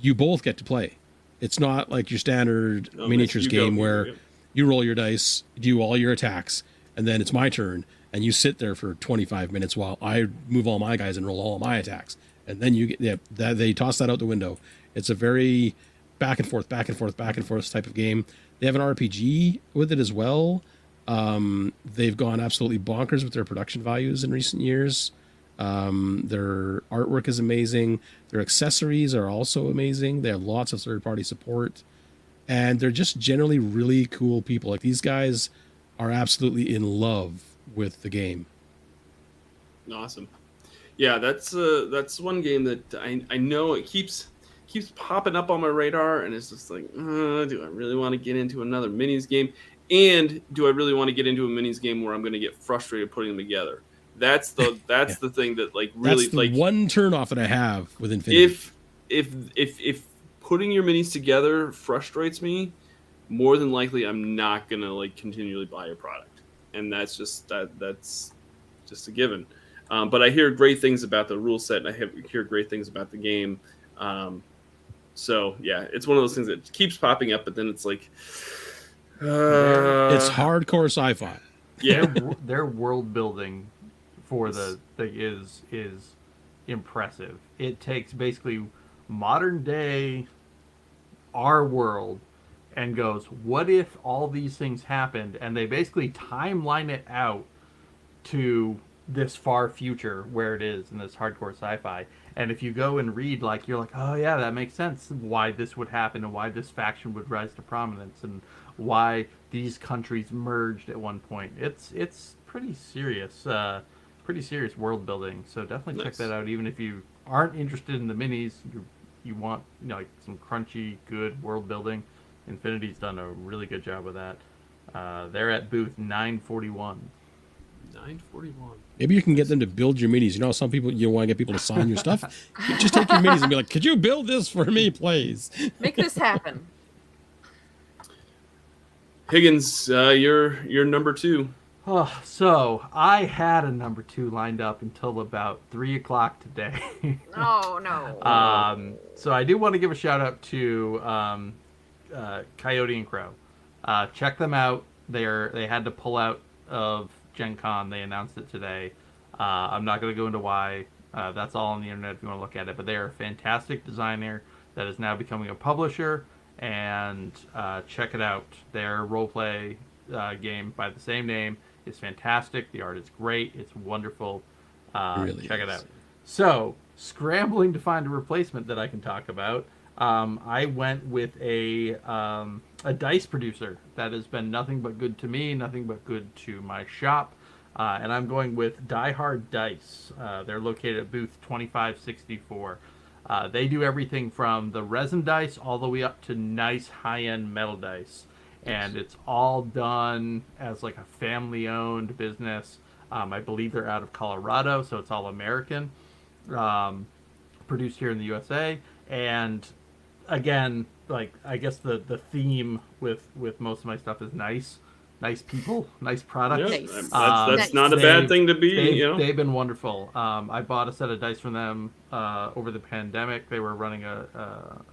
you both get to play. It's not like your standard no, miniatures game go. where yeah. you roll your dice, do all your attacks, and then it's my turn, and you sit there for twenty-five minutes while I move all my guys and roll all my attacks, and then you get yeah, they toss that out the window. It's a very back and forth, back and forth, back and forth type of game. They have an R P G with it as well. Um, they've gone absolutely bonkers with their production values in recent years. Um, their artwork is amazing. Their accessories are also amazing. They have lots of third-party support, and they're just generally really cool people. Like, these guys are absolutely in love with the game. Awesome. Yeah, that's uh, that's one game that I I know it keeps keeps popping up on my radar, and it's just like, uh, do I really want to get into another minis game? And do I really want to get into a minis game where I'm going to get frustrated putting them together? That's the that's yeah. the thing that like really that's the like one turnoff that I have with Infinity. If if if if putting your minis together frustrates me, more than likely I'm not going to like continually buy your product, and that's just that that's just a given. Um, but I hear great things about the rule set, and I have, hear great things about the game. Um, so yeah, it's one of those things that keeps popping up, but then it's like. Uh, it's hardcore sci-fi. Yeah, their, their world building for the thing is is impressive. It takes basically modern day our world and goes, what if all these things happened? And they basically timeline it out to this far future where it is in this hardcore sci-fi. And if you go and read, like, you're like, oh yeah, that makes sense why this would happen and why this faction would rise to prominence and why these countries merged at one point. It's it's pretty serious, uh, pretty serious world building. So definitely nice. Check that out. Even if you aren't interested in the minis, you you want you know, like some crunchy, good world building. Infinity's done a really good job with that. Uh, they're at booth nine forty-one. nine forty-one. Maybe you can get them to build your minis. You know, some people, you want to get people to sign your stuff. You just take your minis and be like, could you build this for me, please? Make this happen. Higgins, uh, you're, you're number two. Oh, so I had a number two lined up until about three o'clock today. Oh, no. Um, so I do want to give a shout out to um, uh, Coyote and Crow. Uh, check them out. They're, they had to pull out of Gen Con. They announced it today. Uh, I'm not going to go into why. Uh, that's all on the internet if you want to look at it. But they are a fantastic designer that is now becoming a publisher. And uh, check it out. Their roleplay uh, game by the same name is fantastic. The art is great. It's wonderful. Uh, really check is. It out. So, scrambling to find a replacement that I can talk about, um, I went with a um, a dice producer that has been nothing but good to me, nothing but good to my shop. Uh, and I'm going with Die Hard Dice. Uh, they're located at booth twenty-five sixty-four. Uh, they do everything from the resin dice all the way up to nice high-end metal dice. And yes. It's all done as like a family-owned business. Um, I believe they're out of Colorado, so it's all American. Um, produced here in the U S A. And again, like I guess the, the theme with, with most of my stuff is nice. Nice people, nice products. Yep. Nice. Um, that's that's nice. Not a bad thing to be. They've, you know? They've been wonderful. Um, I bought a set of dice from them uh, over the pandemic. They were running a, a,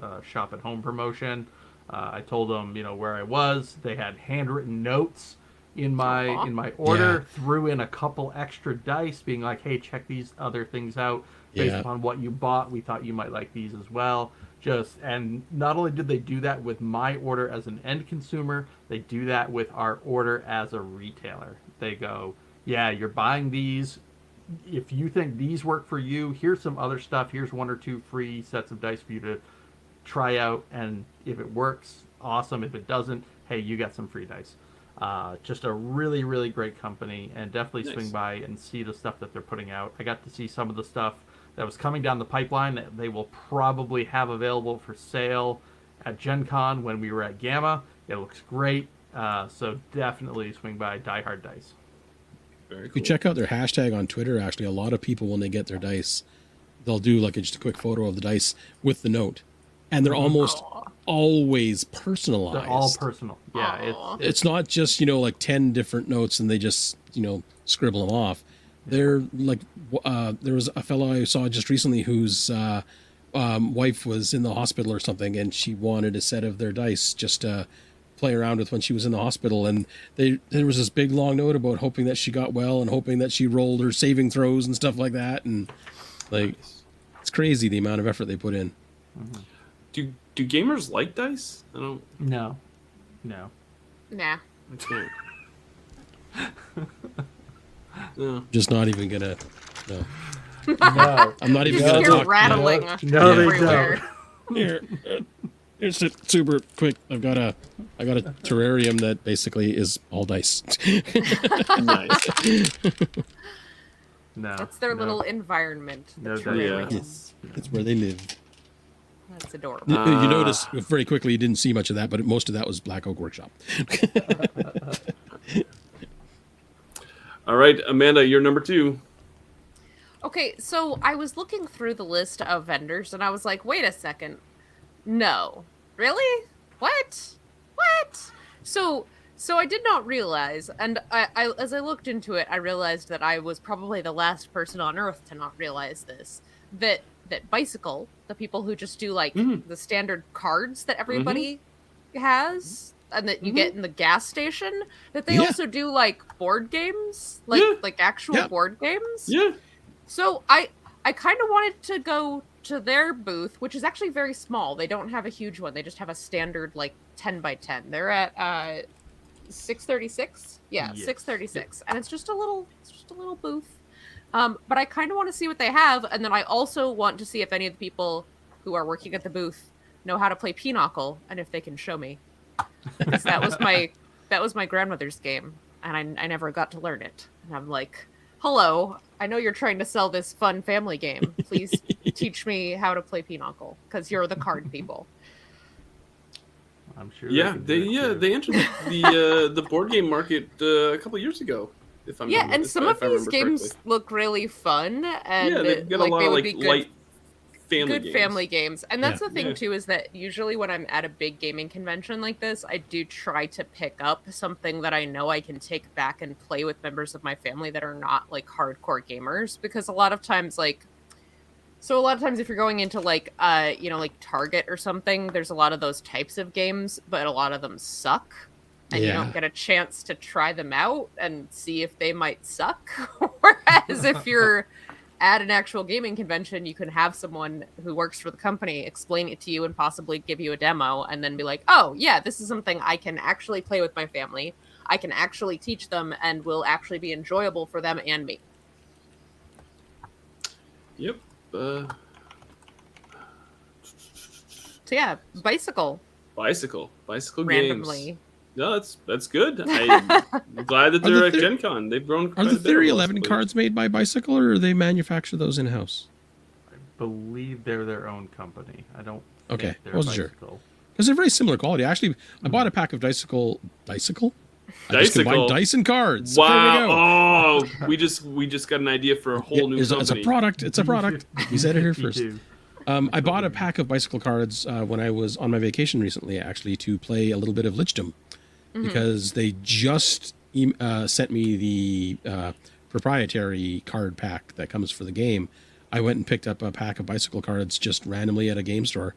a shop at home promotion. Uh, I told them, you know, where I was. They had handwritten notes in my Aww. in my order. Yeah. Threw in a couple extra dice, being like, "Hey, check these other things out based yeah. upon what you bought. We thought you might like these as well." Just and not only did they do that with my order as an end consumer, they do that with our order as a retailer. They go, yeah, you're buying these. If you think these work for you, here's some other stuff. Here's one or two free sets of dice for you to try out. And if it works, awesome. If it doesn't, hey, you got some free dice. Uh, just a really, really great company. And definitely nice. Swing by and see the stuff that they're putting out. I got to see some of the stuff that was coming down the pipeline that they will probably have available for sale at Gen Con when we were at Gamma. It looks great. Uh, so definitely swing by Die Hard Dice. Very cool. If you check out their hashtag on Twitter, actually, a lot of people, when they get their dice, they'll do like a, just a quick photo of the dice with the note. And they're almost Aww. Always personalized. They're all personal. Yeah. It's, it's, it's not just, you know, like ten different notes and they just, you know, scribble them off. They're like, uh, there was a fellow I saw just recently whose uh, um, wife was in the hospital or something, and she wanted a set of their dice just to play around with when she was in the hospital. And they, there was this big long note about hoping that she got well and hoping that she rolled her saving throws and stuff like that. And like, nice. It's crazy the amount of effort they put in. Mm-hmm. Do do gamers like dice? I don't. No, no, nah. I can't. No. Just not even gonna. No. No. I'm not even just gonna talk. Rattling no, no they everywhere. Don't. Here, here's it super quick. I've got a, I got a terrarium that basically is all dice. Nice. No. That's their no. little environment. No, that, yeah. It's, it's where they live. That's adorable. Uh, you notice very quickly you didn't see much of that, but most of that was Black Oak Workshop. All right, Amanda, you're number two. Okay, so I was looking through the list of vendors, and I was like, wait a second. No. Really? What? What? So so I did not realize, and I, I as I looked into it, I realized that I was probably the last person on Earth to not realize this, that that Bicycle, the people who just do, like, mm-hmm. the standard cards that everybody mm-hmm. has, and that you mm-hmm. get in the gas station, that they yeah. also do, like, board games, like, yeah. like actual yeah. board games. Yeah. So I, I kind of wanted to go to their booth, which is actually very small. They don't have a huge one. They just have a standard, like, ten by ten. They're at uh, six thirty-six? Yeah, yes. six thirty-six. And it's just a little, it's just a little booth. Um, but I kind of want to see what they have, and then I also want to see if any of the people who are working at the booth know how to play Pinochle, and if they can show me. Because that was my that was my grandmother's game, and I, I never got to learn it. And I'm like, hello, I know you're trying to sell this fun family game. Please teach me how to play Pinochle, because you're the card people. I'm sure. Yeah, they, they yeah they entered the uh, the board game market uh, a couple years ago. If I'm yeah, and some of these games correctly. Look really fun, and yeah, they've got like, a lot they would of like, be good, light family good games. family games. And that's yeah. the thing yeah. too, is that usually when I'm at a big gaming convention like this, I do try to pick up something that I know I can take back and play with members of my family that are not like hardcore gamers, because a lot of times, like, so a lot of times if you're going into like uh you know like Target or something, there's a lot of those types of games, but a lot of them suck. And yeah. you don't get a chance to try them out and see if they might suck. Whereas if you're at an actual gaming convention, you can have someone who works for the company explain it to you and possibly give you a demo, and then be like, oh, yeah, this is something I can actually play with my family. I can actually teach them and will actually be enjoyable for them and me. Yep. Uh... So, yeah, Bicycle. Bicycle. Bicycle games. Randomly. No, that's that's good. I'm glad that they're the at Gen Con. They've grown. Are the Theory eleven cards made by Bicycle, or do they manufacture those in house? I believe they're their own company. I don't. Okay, I wasn't sure. Because they're very similar quality. Actually, I bought a pack of Bicycle. Bicycle. I just combined dice and cards. Wow! We oh, we just we just got an idea for a whole yeah, new it's, company. It's a product. It's a product. We said it here first. Um, I bought a pack of Bicycle cards uh, when I was on my vacation recently, actually, to play a little bit of Lichdom. Mm-hmm. Because they just uh, sent me the uh, proprietary card pack that comes for the game. I went and picked up a pack of Bicycle cards just randomly at a game store.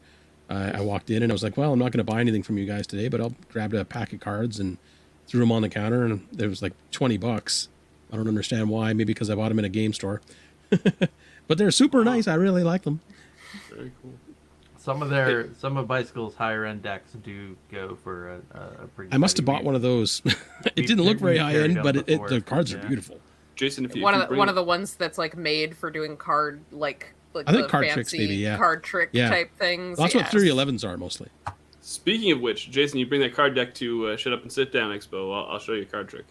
Uh, I walked in and I was like, well, I'm not going to buy anything from you guys today, but I'll grab a pack of cards, and threw them on the counter, and there was like twenty bucks. I don't understand why. Maybe because I bought them in a game store. But they're super nice. I really like them. Very cool. Some of their, some of Bicycle's higher end decks do go for a, a pretty. I must have bought game. One of those. It didn't look very high end, but it, it, the cards yeah. are beautiful. Jason, if you one of the, one it. of the ones that's like made for doing card like like I think the card fancy tricks, maybe, yeah. card trick yeah. type things. Well, that's yes. what three elevens are mostly. Speaking of which, Jason, you bring that card deck to uh, Shut Up and Sit Down Expo. I'll, I'll show you a card trick.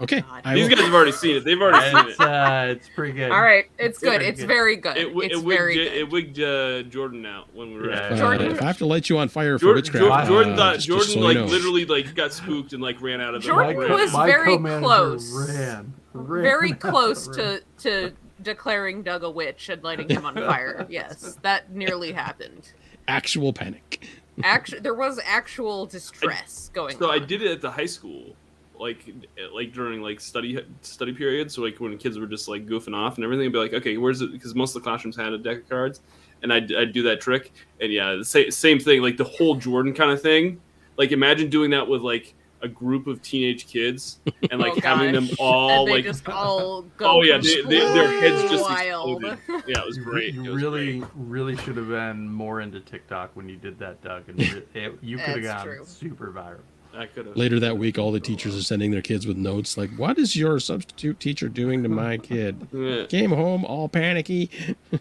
Okay. Oh, these guys have already seen it. They've already seen it. Uh, it's pretty good. All right. It's, it's good. It's good. Very good. It, w- it's it wigged, very good. It wigged uh, Jordan out when we were yeah. at Jordan. Uh, if I have to light you on fire for Jordan, witchcraft. Jordan, uh, thought, just, Jordan just so like, you know. literally like, got spooked and like ran out of the Jordan ran. was My very close. Ran, ran very close to, to declaring Doug a witch and lighting him on fire. Yes. That nearly happened. Actual panic. Actu- there was actual distress I, going so on. So I did it at the high school. Like, like during like study study period, so like when kids were just like goofing off and everything, I'd be like, okay, where's it? Because most of the classrooms had a deck of cards, and I'd, I'd do that trick, and yeah, the same, same thing, like the whole Jordan kind of thing. Like, imagine doing that with like a group of teenage kids and like oh, having gosh. them all and they like just all go oh yeah they, they, their heads just wild. Exploded. Yeah, it was great. You it was really, great. really should have been more into TikTok when you did that, Doug. And it, it, you could have gone true. super viral. I could have. Later that week, all the teachers are sending their kids with notes like, "What is your substitute teacher doing to my kid?" Came home all panicky. uh,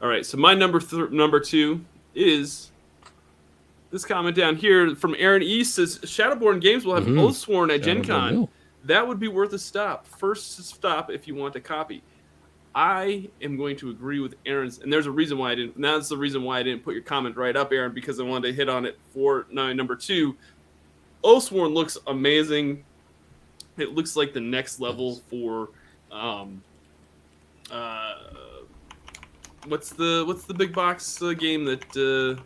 all right, so my number th- number two is. This comment down here from Aaron East says, Shadowborn Games will have mm-hmm. Oathsworn at Gen Con. That would be worth a stop. First stop if you want a copy. I am going to agree with Aaron's, and there's a reason why I didn't. Now that's the reason why I didn't put your comment right up, Aaron, because I wanted to hit on it for now, number two. Oathsworn looks amazing. It looks like the next level for um, uh, what's the what's the big box uh, game that. Uh,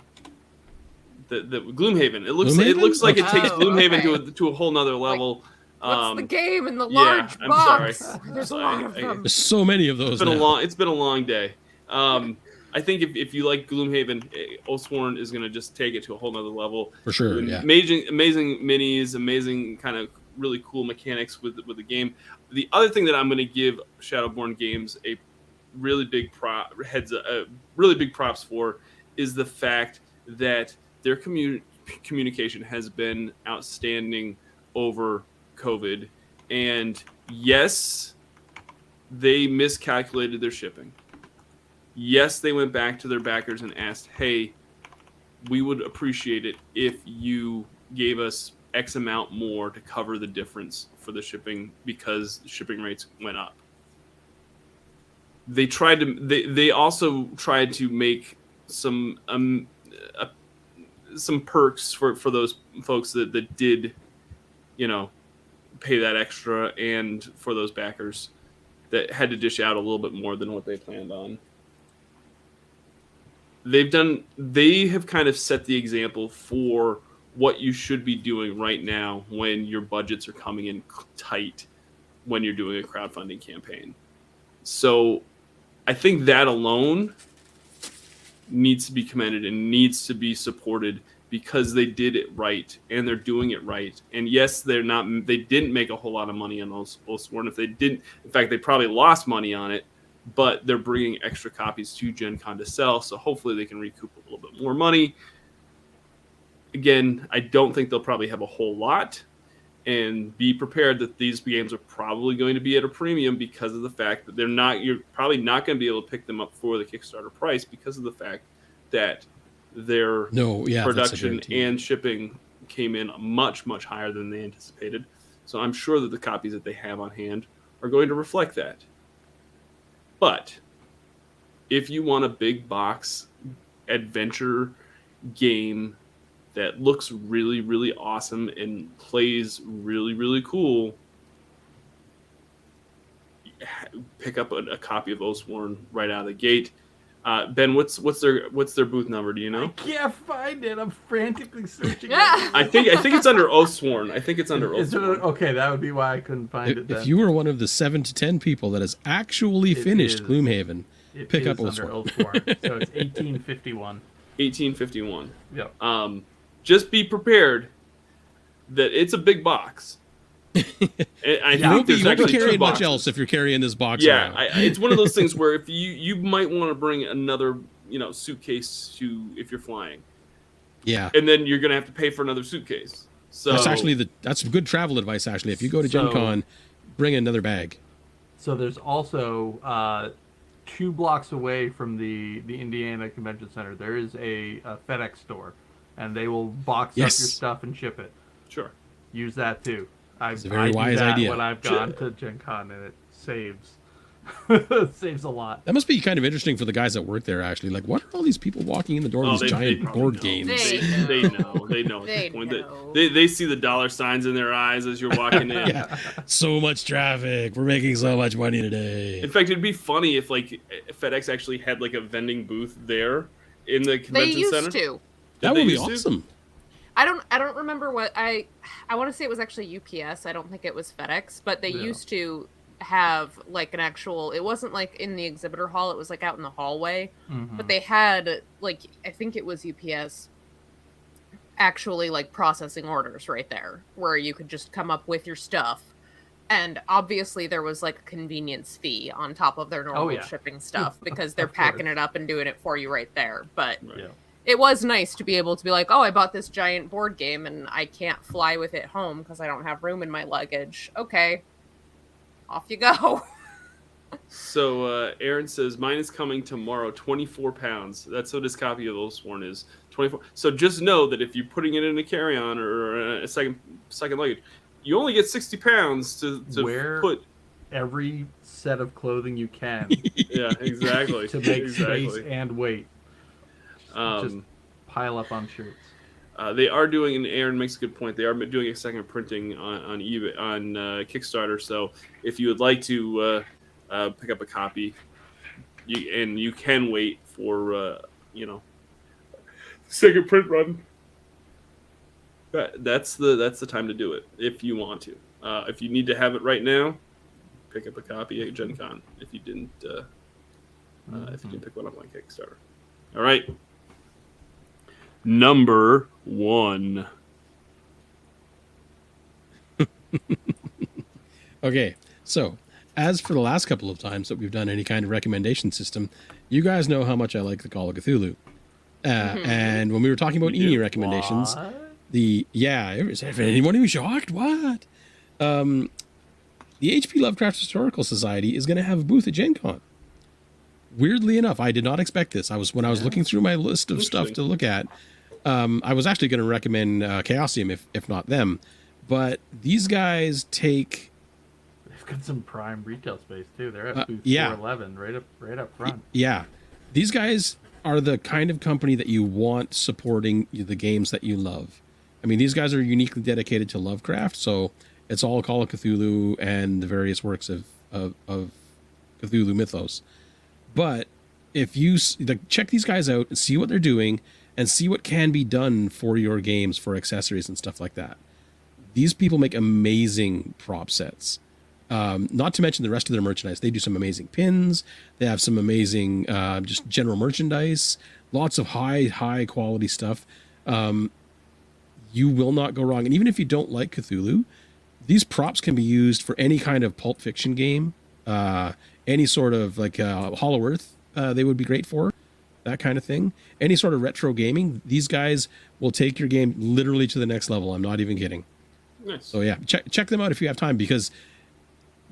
The, the Gloomhaven. It looks. Gloomhaven? It looks like it takes oh, Gloomhaven okay. to a, to a whole nother level. Like, what's um, the game in the large yeah, box? I'm sorry. There's, so, a lot I, of them. I, there's so many of those. It's been now. a long. It's been a long day. Um, I think if, if you like Gloomhaven, Oathsworn is going to just take it to a whole nother level for sure. Yeah. Amazing, amazing minis, amazing kind of really cool mechanics with with the game. The other thing that I'm going to give Shadowborn Games a really big prop heads a uh, really big props for is the fact that. Their commun- communication has been outstanding over COVID. And yes, they miscalculated their shipping. Yes, they went back to their backers and asked, hey, we would appreciate it if you gave us X amount more to cover the difference for the shipping because shipping rates went up. They tried to, they, they also tried to make some, um, a, some perks for, for those folks that, that did, you know, pay that extra and for those backers that had to dish out a little bit more than what they planned on. They've done, they have kind of set the example for what you should be doing right now when your budgets are coming in tight when you're doing a crowdfunding campaign. So I think that alone needs to be commended and needs to be supported because they did it right and they're doing it right. And yes, they're not, they didn't make a whole lot of money on those Oathsworn. If they didn't, in fact, they probably lost money on it, but they're bringing extra copies to Gen Con to sell. So hopefully they can recoup a little bit more money. Again, I don't think they'll probably have a whole lot, and be prepared that these games are probably going to be at a premium because of the fact that they're not, you're probably not going to be able to pick them up for the Kickstarter price because of the fact that their no, yeah, production and shipping came in much, much higher than they anticipated. So I'm sure that the copies that they have on hand are going to reflect that. But if you want a big box adventure game that looks really, really awesome and plays really, really cool, pick up a, a copy of Oathsworn right out of the gate. Uh, Ben, what's what's their what's their booth number? Do you know? I can't find it. I'm frantically searching. Yeah. I think I think it's under Oathsworn. I think it's under Oathsworn. Is it, okay, that would be why I couldn't find if, it. Then. If you were one of the seven to ten people that has actually it finished is, Gloomhaven, it pick is up Oathsworn. Oathsworn. So it's eighteen fifty-one eighteen fifty-one Yeah. Um. Just be prepared that it's a big box. I think won't be, there's you actually carrying much else if you're carrying this box. Yeah, I, I, it's one of those things where if you you might want to bring another you know suitcase to if you're flying. Yeah, and then you're gonna have to pay for another suitcase. So that's actually the that's good travel advice. Actually, if you go to Gen so, Con, bring another bag. So there's also uh, two blocks away from the the Indiana Convention Center. There is a, a FedEx store. And they will box yes. up your stuff and ship it. Sure. Use that too. I, it's a very I wise do that idea. When I've gone sure. to Gen Con, and it saves, it saves a lot. That must be kind of interesting for the guys that work there. Actually, like, what are all these people walking in the door oh, with these they, giant they board know. games? They know. they know. They know. At they, this point. Know. They, they see the dollar signs in their eyes as you're walking in. Yeah. So much traffic. We're making so much money today. In fact, it'd be funny if like FedEx actually had like a vending booth there in the convention they used center. To. Did that would be awesome. To? I don't I don't remember what I I want to say it was actually U P S. I don't think it was FedEx, but they yeah. used to have like an actual it wasn't like in the exhibitor hall, it was like out in the hallway. Mm-hmm. But they had like I think it was U P S actually like processing orders right there, where you could just come up with your stuff. And obviously there was like a convenience fee on top of their normal oh, yeah. shipping stuff because they're packing it up and doing it for you right there. But yeah. it was nice to be able to be like, oh, I bought this giant board game and I can't fly with it home because I don't have room in my luggage. Okay, off you go. So uh, Aaron says, mine is coming tomorrow, twenty-four pounds. That's what his copy of Oathsworn is. twenty-four. So just know that if you're putting it in a carry-on or a second second luggage, you only get sixty pounds to, to Wear put every set of clothing you can. Yeah, exactly. To make exactly. space and weight. Um, Just pile up on shirts. Uh, they are doing, and Aaron makes a good point, they are doing a second printing on, on eBay, on uh, Kickstarter. So if you would like to uh, uh, pick up a copy, you, and you can wait for, uh, you know, second print run. That's the that's the time to do it if you want to. Uh, if you need to have it right now, pick up a copy at Gen Con. If you didn't, uh, uh, if you didn't pick one up on Kickstarter. All right. Number one. Okay, so as for the last couple of times that we've done any kind of recommendation system, you guys know how much I like the Call of Cthulhu. Uh, mm-hmm. And when we were talking about E N I recommendations. What? The yeah, is anyone who's shocked? What? Um, the H P Lovecraft Historical Society is going to have a booth at Gen Con. Weirdly enough, I did not expect this. I was when I was yeah. looking through my list of stuff to look at. Um, I was actually going to recommend uh, Chaosium if if not them, but these guys take. They've got some prime retail space too. They're at uh, booth yeah. four eleven, right up right up front. Yeah, these guys are the kind of company that you want supporting the games that you love. I mean, these guys are uniquely dedicated to Lovecraft, so it's all Call of Cthulhu and the various works of, of, of Cthulhu mythos. But if you like, check these guys out and see what they're doing and see what can be done for your games, for accessories and stuff like that. These people make amazing prop sets. Um, not to mention the rest of their merchandise. They do some amazing pins. They have some amazing uh, just general merchandise, lots of high, high quality stuff. Um, You will not go wrong. And even if you don't like Cthulhu, these props can be used for any kind of pulp fiction game, uh, any sort of like uh, Hollow Earth, uh, they would be great for, that kind of thing. Any sort of retro gaming, these guys will take your game literally to the next level. I'm not even kidding. Nice. So yeah, check check them out if you have time, because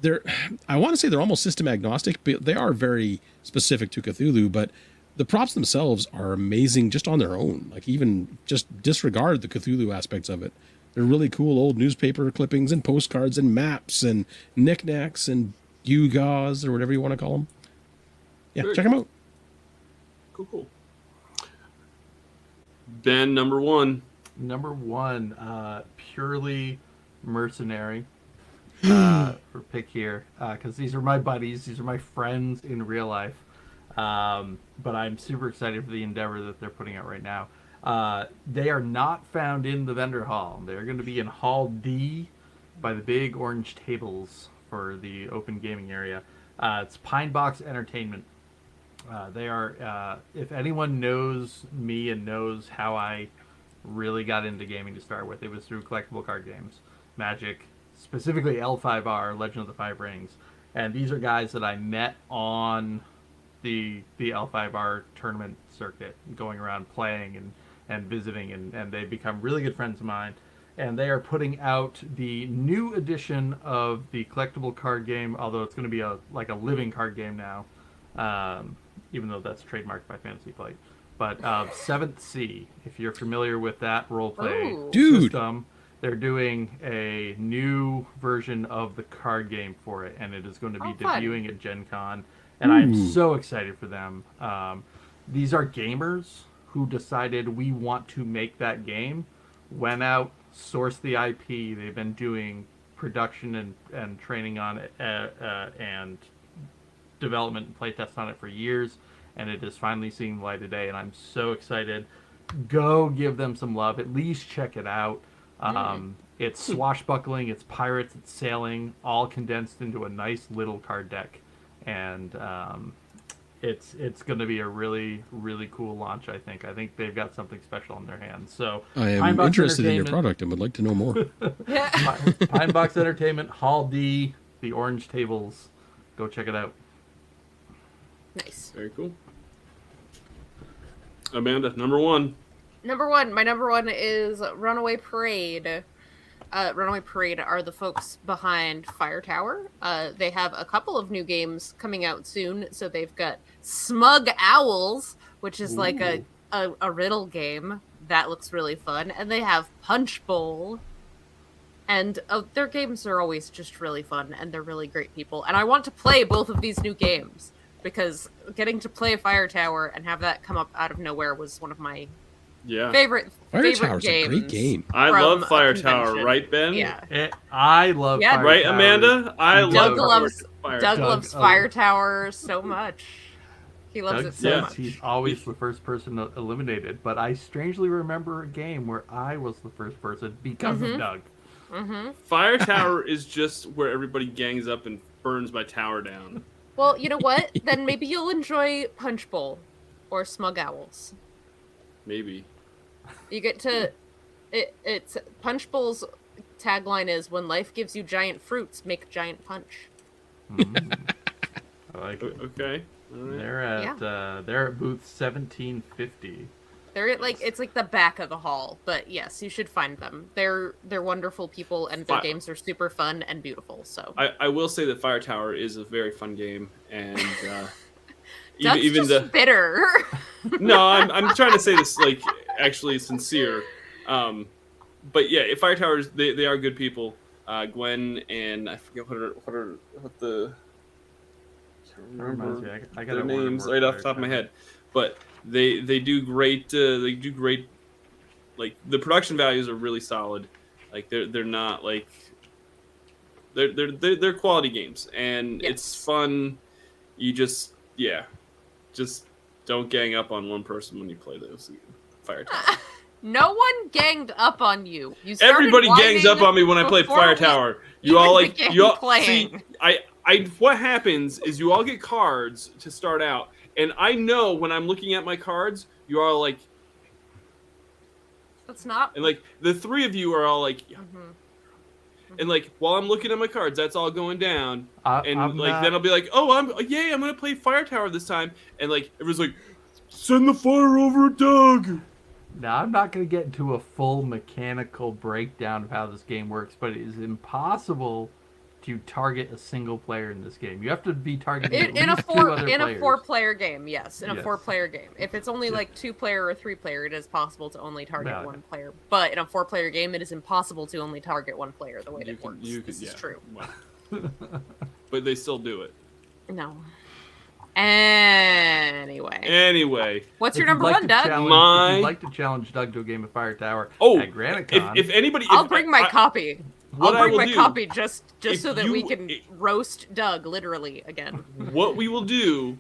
they're, I want to say they're almost system agnostic, but they are very specific to Cthulhu, but the props themselves are amazing just on their own. Like, even just disregard the Cthulhu aspects of it. They're really cool old newspaper clippings and postcards and maps and knickknacks and gewgaws or whatever you want to call them. Yeah, Very check cool. them out. Cool, cool. Ben, number one. Number one, uh, purely mercenary uh, for pick here. Because uh, these are my buddies. These are my friends in real life. Um, but I'm super excited for the endeavor that they're putting out right now. Uh, they are not found in the vendor hall. They're going to be in Hall D by the big orange tables for the open gaming area. Uh, it's Pine Box Entertainment. Uh, they are, uh, if anyone knows me and knows how I really got into gaming to start with, it was through collectible card games, Magic, specifically L five R, Legend of the Five Rings. And these are guys that I met on the the L five R tournament circuit, going around playing and, and visiting, and, and they've become really good friends of mine. And they are putting out the new edition of the collectible card game, although it's going to be a like a living card game now, um, even though that's trademarked by Fantasy Flight. But uh, Seventh Sea, if you're familiar with that roleplay oh, system, they're doing a new version of the card game for it, and it is going to be oh, debuting fun. at Gen Con. And I'm so excited for them. Um, these are gamers who decided we want to make that game, went out, sourced the I P. They've been doing production and, and training on it, uh, uh, and development and playtests on it for years. And it is finally seeing the light of day. And I'm so excited. Go give them some love. At least check it out. Um, yeah. It's swashbuckling, it's pirates, it's sailing, all condensed into a nice little card deck. And um, it's it's going to be a really, really cool launch, I think. I think they've got something special in their hands. So I am interested in your product and would like to know more. Pine Box Entertainment, Hall D, the Orange Tables. Go check it out. Nice. Very cool. Amanda, number one. Number one. My number one is Runaway Parade. Uh, Runaway Parade are the folks behind Fire Tower. Uh, they have a couple of new games coming out soon. So they've got Smug Owls, which is Ooh. like a, a, a riddle game. That looks really fun. And they have Punch Bowl. And uh, their games are always just really fun. And they're really great people. And I want to play both of these new games. Because getting to play Fire Tower and have that come up out of nowhere was one of my... Yeah, favorite. Fire Tower's a great game. I love Fire Tower, right, Ben? Yeah, it, I love. Yeah, Fire right, Tower. Amanda. I Doug love loves, Fire Doug Tower. loves Fire Tower so much. He loves Doug, it so yes. much. He's always the first person eliminated. But I strangely remember a game where I was the first person because mm-hmm. of Doug. Mm-hmm. Fire Tower is just where everybody gangs up and burns my tower down. Well, you know what? Then maybe you'll enjoy Punch Bowl or Smug Owls. Maybe. You get to, it, it's Punch Bowl's tagline is, when life gives you giant fruits, make giant punch. Mm-hmm. I like it. Okay. All right. They're at yeah. uh, they're at booth seventeen fifty. They're at like it's like the back of the hall, but yes, you should find them. They're they're wonderful people, and their Fire. games are super fun and beautiful. So I, I will say that Fire Tower is a very fun game, and uh, even, even the bitter. No, I'm I'm trying to say this like. actually sincere um but yeah, Fire Towers, they, they are good people. uh Gwen and I forget what her what, her, what the I can't remember I, I got their names right off the top of my head, but they they do great uh, they do great like the production values are really solid. Like they're they're not like they're they're they're, they're quality games, and yes. it's fun. You just yeah just don't gang up on one person when you play those games. Fire Tower. No one ganged up on you. You Everybody gangs up on me when I play Fire Tower. You all like you all playing. See, I I what happens is you all get cards to start out, and I know when I'm looking at my cards, you are like, that's not. And like the three of you are all like, yeah. mm-hmm. Mm-hmm. and like while I'm looking at my cards, that's all going down, I, and I'm like not... then I'll be like, oh, I'm yay, I'm gonna play Fire Tower this time, and like everyone's like, send the fire over, Doug. Now, I'm not going to get into a full mechanical breakdown of how this game works, but it is impossible to target a single player in this game. You have to be targeting in, at in least a four two other in players. a four-player game. Yes, in yes. a four-player game. If it's only like two-player or three-player, it is possible to only target no, one player. But in a four-player game, it is impossible to only target one player. The way that it can, works, you can, this yeah. is true. Wow. But they still do it. No. Anyway. Anyway. What's your number like one, Doug? My... If you'd like to challenge Doug to a game of Fire Tower oh, at Granticon. If, if anybody... If I'll bring my I, copy. I'll bring my do, copy just, just so that you, we can it, roast Doug, literally, again. What we will do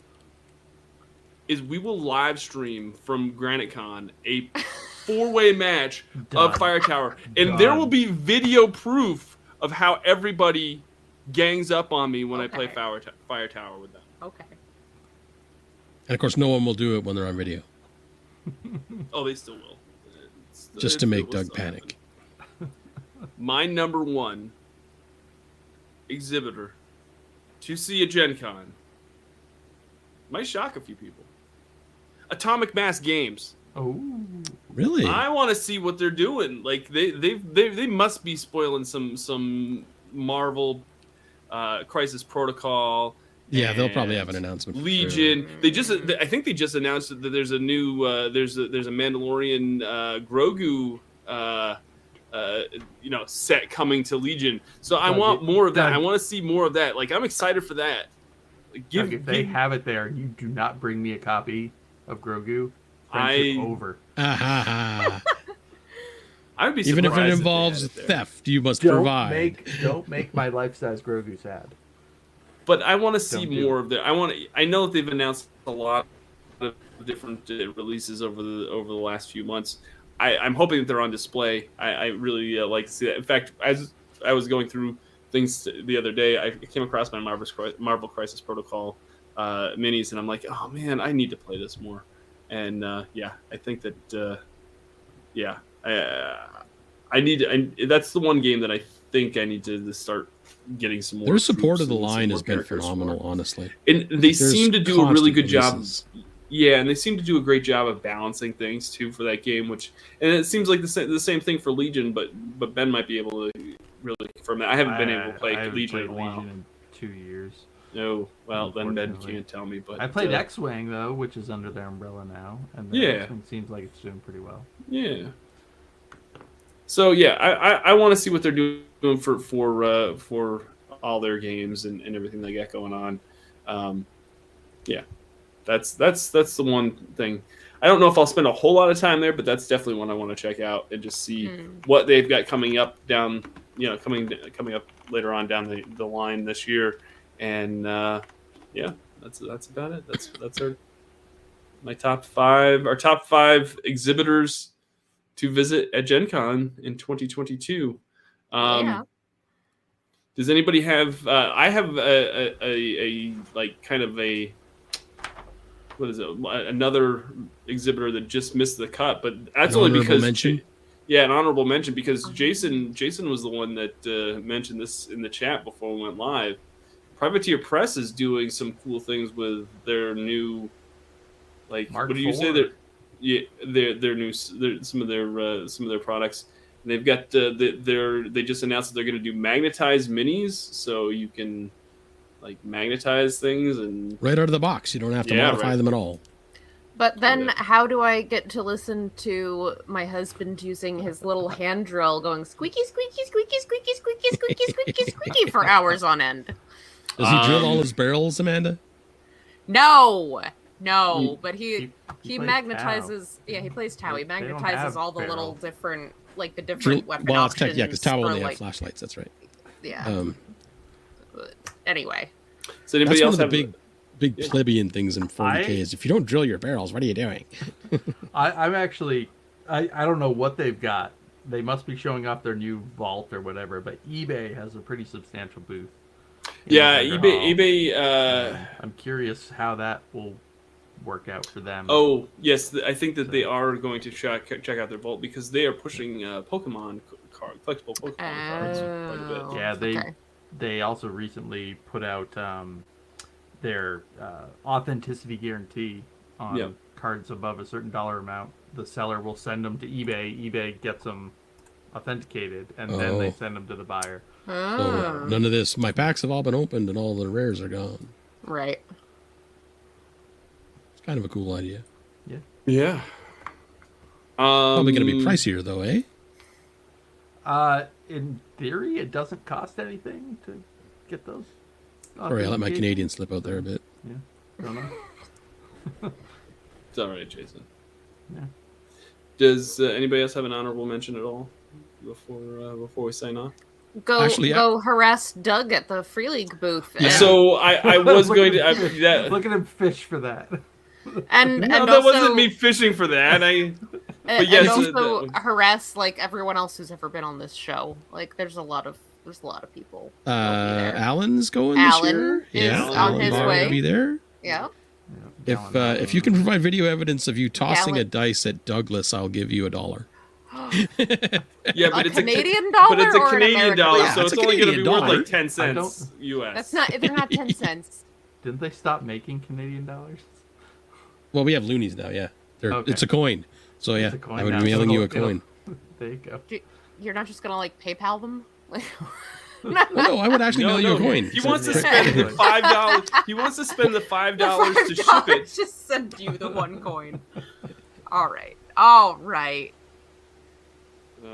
is we will live stream from Granticon a four-way match of Fire Tower. And Done. there will be video proof of how everybody gangs up on me when okay. I play Fire, Fire Tower with them. Okay. And of course, no one will do it when they're on video. Oh, they still will. It's, Just to make Doug panic. My number one exhibitor to see at Gen Con might shock a few people. Atomic Mass Games. Oh, really? I want to see what they're doing. Like they, they, they, they must be spoiling some some Marvel, uh, Crisis Protocol. Yeah, they'll probably have an announcement. Legion. They just, I think they just announced that there's a new, uh, there's a, there's a Mandalorian uh, Grogu, uh, uh, you know, set coming to Legion. So I Doug, want more of that. Doug, I want to see more of that. Like I'm excited for that. Give, Doug, if they give, have it there, you do not bring me a copy of Grogu. I over. Uh-huh. I would be surprised. Even if it involves if theft, you must don't provide. Make, don't make my life-size Grogu sad. But I want to see more of their. I want. To, I know that they've announced a lot of different releases over the over the last few months. I, I'm hoping that they're on display. I, I really uh, like to see that. In fact, as I was going through things the other day, I came across my Marvel Marvel Crisis Protocol uh, minis, and I'm like, oh man, I need to play this more. And uh, yeah, I think that uh, yeah, I, uh, I need. To, I, that's the one game that I think I need to, to start getting some more. Their support of the line has been phenomenal, more. honestly. And they seem to do a really good releases. job. Yeah, and they seem to do a great job of balancing things too for that game. Which, and it seems like the same the same thing for Legion, but but Ben might be able to really confirm that. I haven't I, been able to play I Legion in a while. Legion in two years. No, well then Ben can't tell me. But I played uh, X-Wing though, which is under their umbrella now, and the yeah, X-Wing seems like it's doing pretty well. Yeah. So yeah, I, I, I want to see what they're doing for for uh, for all their games and, and everything they got going on. Um, yeah. That's that's that's the one thing. I don't know if I'll spend a whole lot of time there, but that's definitely one I want to check out and just see mm. what they've got coming up down, you know, coming coming up later on down the, the line this year. And uh, yeah, that's that's about it. That's that's our my top five, our top five exhibitors to visit at Gen Con in twenty twenty-two. Um, yeah. Does anybody have? Uh, I have a, a, a, a like kind of a. What is it? Another exhibitor that just missed the cut, but that's an only because mention? yeah, an honorable mention because Jason Jason was the one that uh, mentioned this in the chat before we went live. Privateer Press is doing some cool things with their new, like Mark what do you say? Their yeah, their their new their, some of their uh, some of their products. And they've got uh, the, their they just announced that they're going to do magnetized minis, so you can. Like magnetize things and right out of the box. You don't have to yeah, modify right. them at all. But then, how do I get to listen to my husband using his little hand drill going squeaky, squeaky, squeaky, squeaky, squeaky, squeaky, squeaky, squeaky for hours on end? Does he um, drill all his barrels, Amanda? No, no. He, but he he, he, he magnetizes. Tau. Yeah, he plays Tau. He magnetizes all the barrel. little different, like the different weapons. Well, options tech, yeah, because Tau only like, have flashlights. That's right. Yeah. Um, anyway. So anybody That's else one of the have... big, big yeah. plebeian things in forty K is if you don't drill your barrels, what are you doing? I, I'm actually, I, I don't know what they've got. They must be showing off their new vault or whatever, but eBay has a pretty substantial booth. Yeah, eBay, eBay. Uh... I'm curious how that will work out for them. Oh, yes. I think that so. they are going to check, check out their vault because they are pushing uh, Pokemon cards, collectible Pokemon cards oh. quite a bit. Yeah, they... Okay. They also recently put out um, their uh, authenticity guarantee on yeah. cards above a certain dollar amount. The seller will send them to eBay. eBay gets them authenticated, and oh. then they send them to the buyer. Oh. So none of this. My packs have all been opened, and all the rares are gone. Right. It's kind of a cool idea. Yeah. Yeah. Um, Probably going to be pricier, though, eh? Uh, in theory, it doesn't cost anything to get those. Sorry, I let my Canadian slip out there a bit. Yeah, don't know. It's all right, Jason. Yeah. Does uh, anybody else have an honorable mention at all before uh, before we sign off? Go Actually, go I... harass Doug at the Free League booth. And... So I, I was going to I, that... look at him fish for that. And no, and that also... wasn't me fishing for that. I. But yes, and also uh, harass like everyone else who's ever been on this show. Like, there's a lot of there's a lot of people. Uh, Alan's going Alan this year. Is yeah, on Alan his way to be there. Yeah. If uh, if you can provide video evidence of you tossing Alan. a dice at Douglas, I'll give you a dollar. yeah, but a it's Canadian a, dollar. But it's a Canadian dollar, yeah, so it's, it's only going to be dollar. worth like ten cents U S. That's not. They're not ten cents. Didn't they stop making Canadian dollars? Well, we have loonies now. Yeah, okay. It's a coin. So yeah, I would be mailing you a coin. There you go. You're not just gonna like PayPal them? Like, well, no, I would actually no, mail no. you a coin. He so wants to spend the five dollars. He wants to spend the five dollars to ship it. Just send you the one coin. All right, all right. Uh,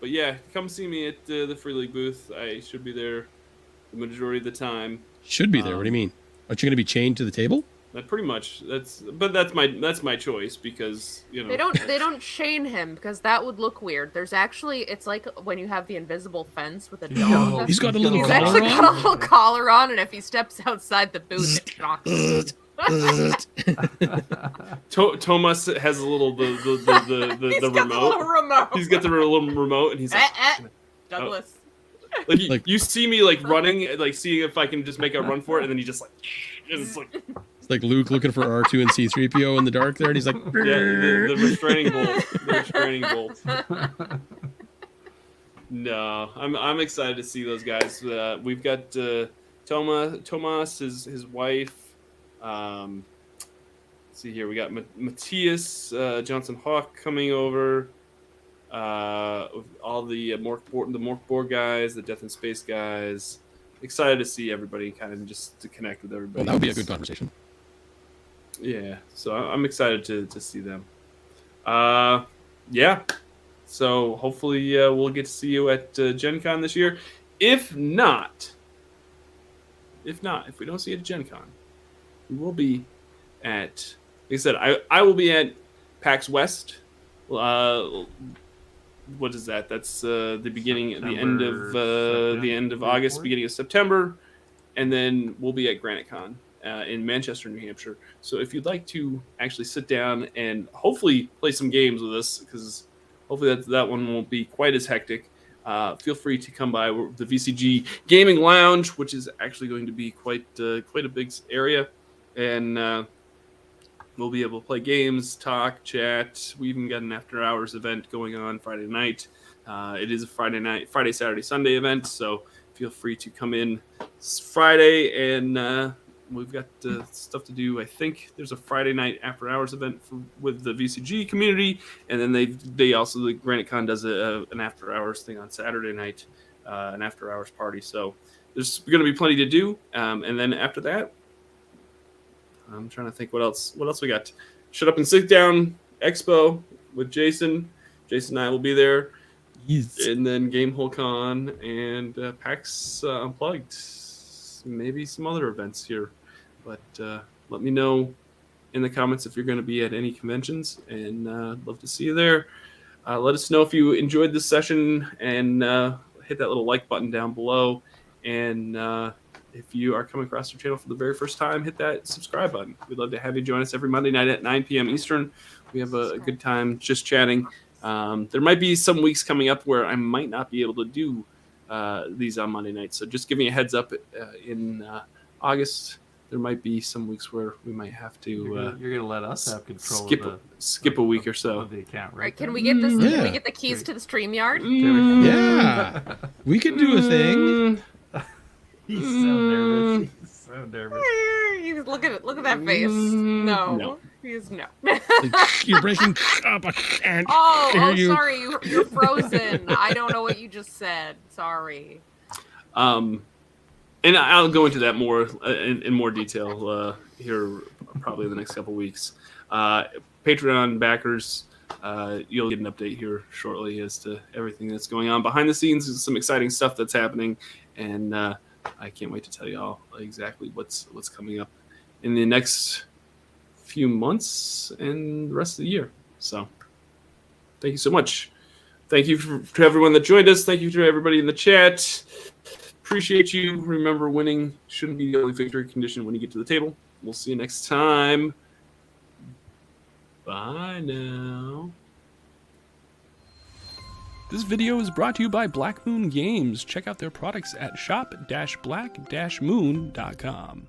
but yeah, come see me at uh, the Free League booth. I should be there the majority of the time. Should be there. Um, what do you mean? Aren't you gonna be chained to the table? That pretty much that's but that's my that's my choice because you know they don't they don't chain him because that would look weird. There's actually it's like when you have the invisible fence with a dog. No, he's got a little he's collar actually on. got a little collar on, and if he steps outside the booth, it knocks him. to- Thomas has a little the the the the, the, the, remote. the remote. He's got the little remote, and he's like eh, eh, Douglas. Oh. Like, like you see me like running, like seeing if I can just make a run for it, and then he just like. It's like, it's like Luke looking for R two and C three P O in the dark there, and he's like, yeah, the, the restraining bolt. The restraining bolt. No, I'm I'm excited to see those guys. Uh, we've got uh, Toma, Tomas, his his wife. Um, let's see here, we got Matthias uh, Johnson Hawk coming over. Uh, all the uh, Morkborg, the Morkborg guys, the Death in Space guys. Excited to see everybody, kind of just to connect with everybody. Well, that would be a good conversation. Yeah, so I'm excited to to see them. Uh, yeah. So hopefully uh, we'll get to see you at uh, Gen Con this year. If not, if not, if we don't see you at Gen Con, we will be at, like I said, I, I will be at PAX West. Uh, what is that? That's uh, the beginning, September, the end of uh, the end of August, beginning of September, and then we'll be at Granite Con uh, in Manchester, New Hampshire. So if you'd like to actually sit down and hopefully play some games with us, because hopefully that, that one won't be quite as hectic. Uh, feel free to come by the V C G Gaming Lounge, which is actually going to be quite uh, quite a big area, and uh, we'll be able to play games, talk, chat. We even got an after-hours event going on Friday night. Uh, it is a Friday night, Friday, Saturday, Sunday event, so feel free to come in Friday, and uh, we've got uh, stuff to do. I think there's a Friday night after hours event for, with the V C G community, and then they they also the Granite Con does a, a, an after hours thing on Saturday night, uh, an after hours party. So there's going to be plenty to do. Um, and then after that, I'm trying to think what else what else we got. Shut Up and Sit Down Expo with Jason. Jason and I will be there, yes. And then Gamehole Con and uh, PAX uh, Unplugged. Maybe some other events here, but uh, let me know in the comments if you're going to be at any conventions, and uh, I'd love to see you there. Uh, let us know if you enjoyed this session, and uh, hit that little like button down below. And uh, if you are coming across our channel for the very first time, hit that subscribe button. We'd love to have you join us every Monday night at nine p.m. Eastern. We have a, a good time just chatting. Um, there might be some weeks coming up where I might not be able to do Uh, these on Monday nights. So just give me a heads up. Uh, in uh, August, there might be some weeks where we might have to. You're gonna, uh, you're gonna let us have control. Skip, of the, skip like, a week of, or so. Of the account, right? right can we get this? Yeah. Can we get the keys to the StreamYard? Mm, yeah, we could do a thing. He's so nervous. He's so nervous. He's look at it. Look at that face. No, no. He's no. You're breaking up. I can't oh, hear oh, you. sorry. You're, you're frozen. I don't know what you just said. Sorry. Um, and I'll go into that more uh, in, in more detail uh, here, probably in the next couple weeks. Uh, Patreon backers, uh, you'll get an update here shortly as to everything that's going on behind the scenes. There's some exciting stuff that's happening, and. Uh, I can't wait to tell you all exactly what's what's coming up in the next few months and the rest of the year. So thank you so much. Thank you for, to everyone that joined us. Thank you to everybody in the chat. Appreciate you. Remember, winning shouldn't be the only victory condition when you get to the table. We'll see you next time. Bye now. This video is brought to you by Black Moon Games. Check out their products at shop dash black dash moon dot com.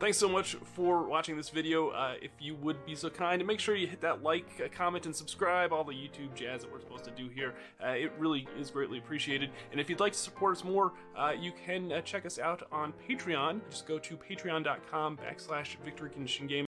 Thanks so much for watching this video. Uh, if you would be so kind, make sure you hit that like, comment, and subscribe, all the YouTube jazz that we're supposed to do here. Uh, it really is greatly appreciated. And if you'd like to support us more, uh, you can uh, check us out on Patreon. Just go to patreon dot com backslash victory condition gaming.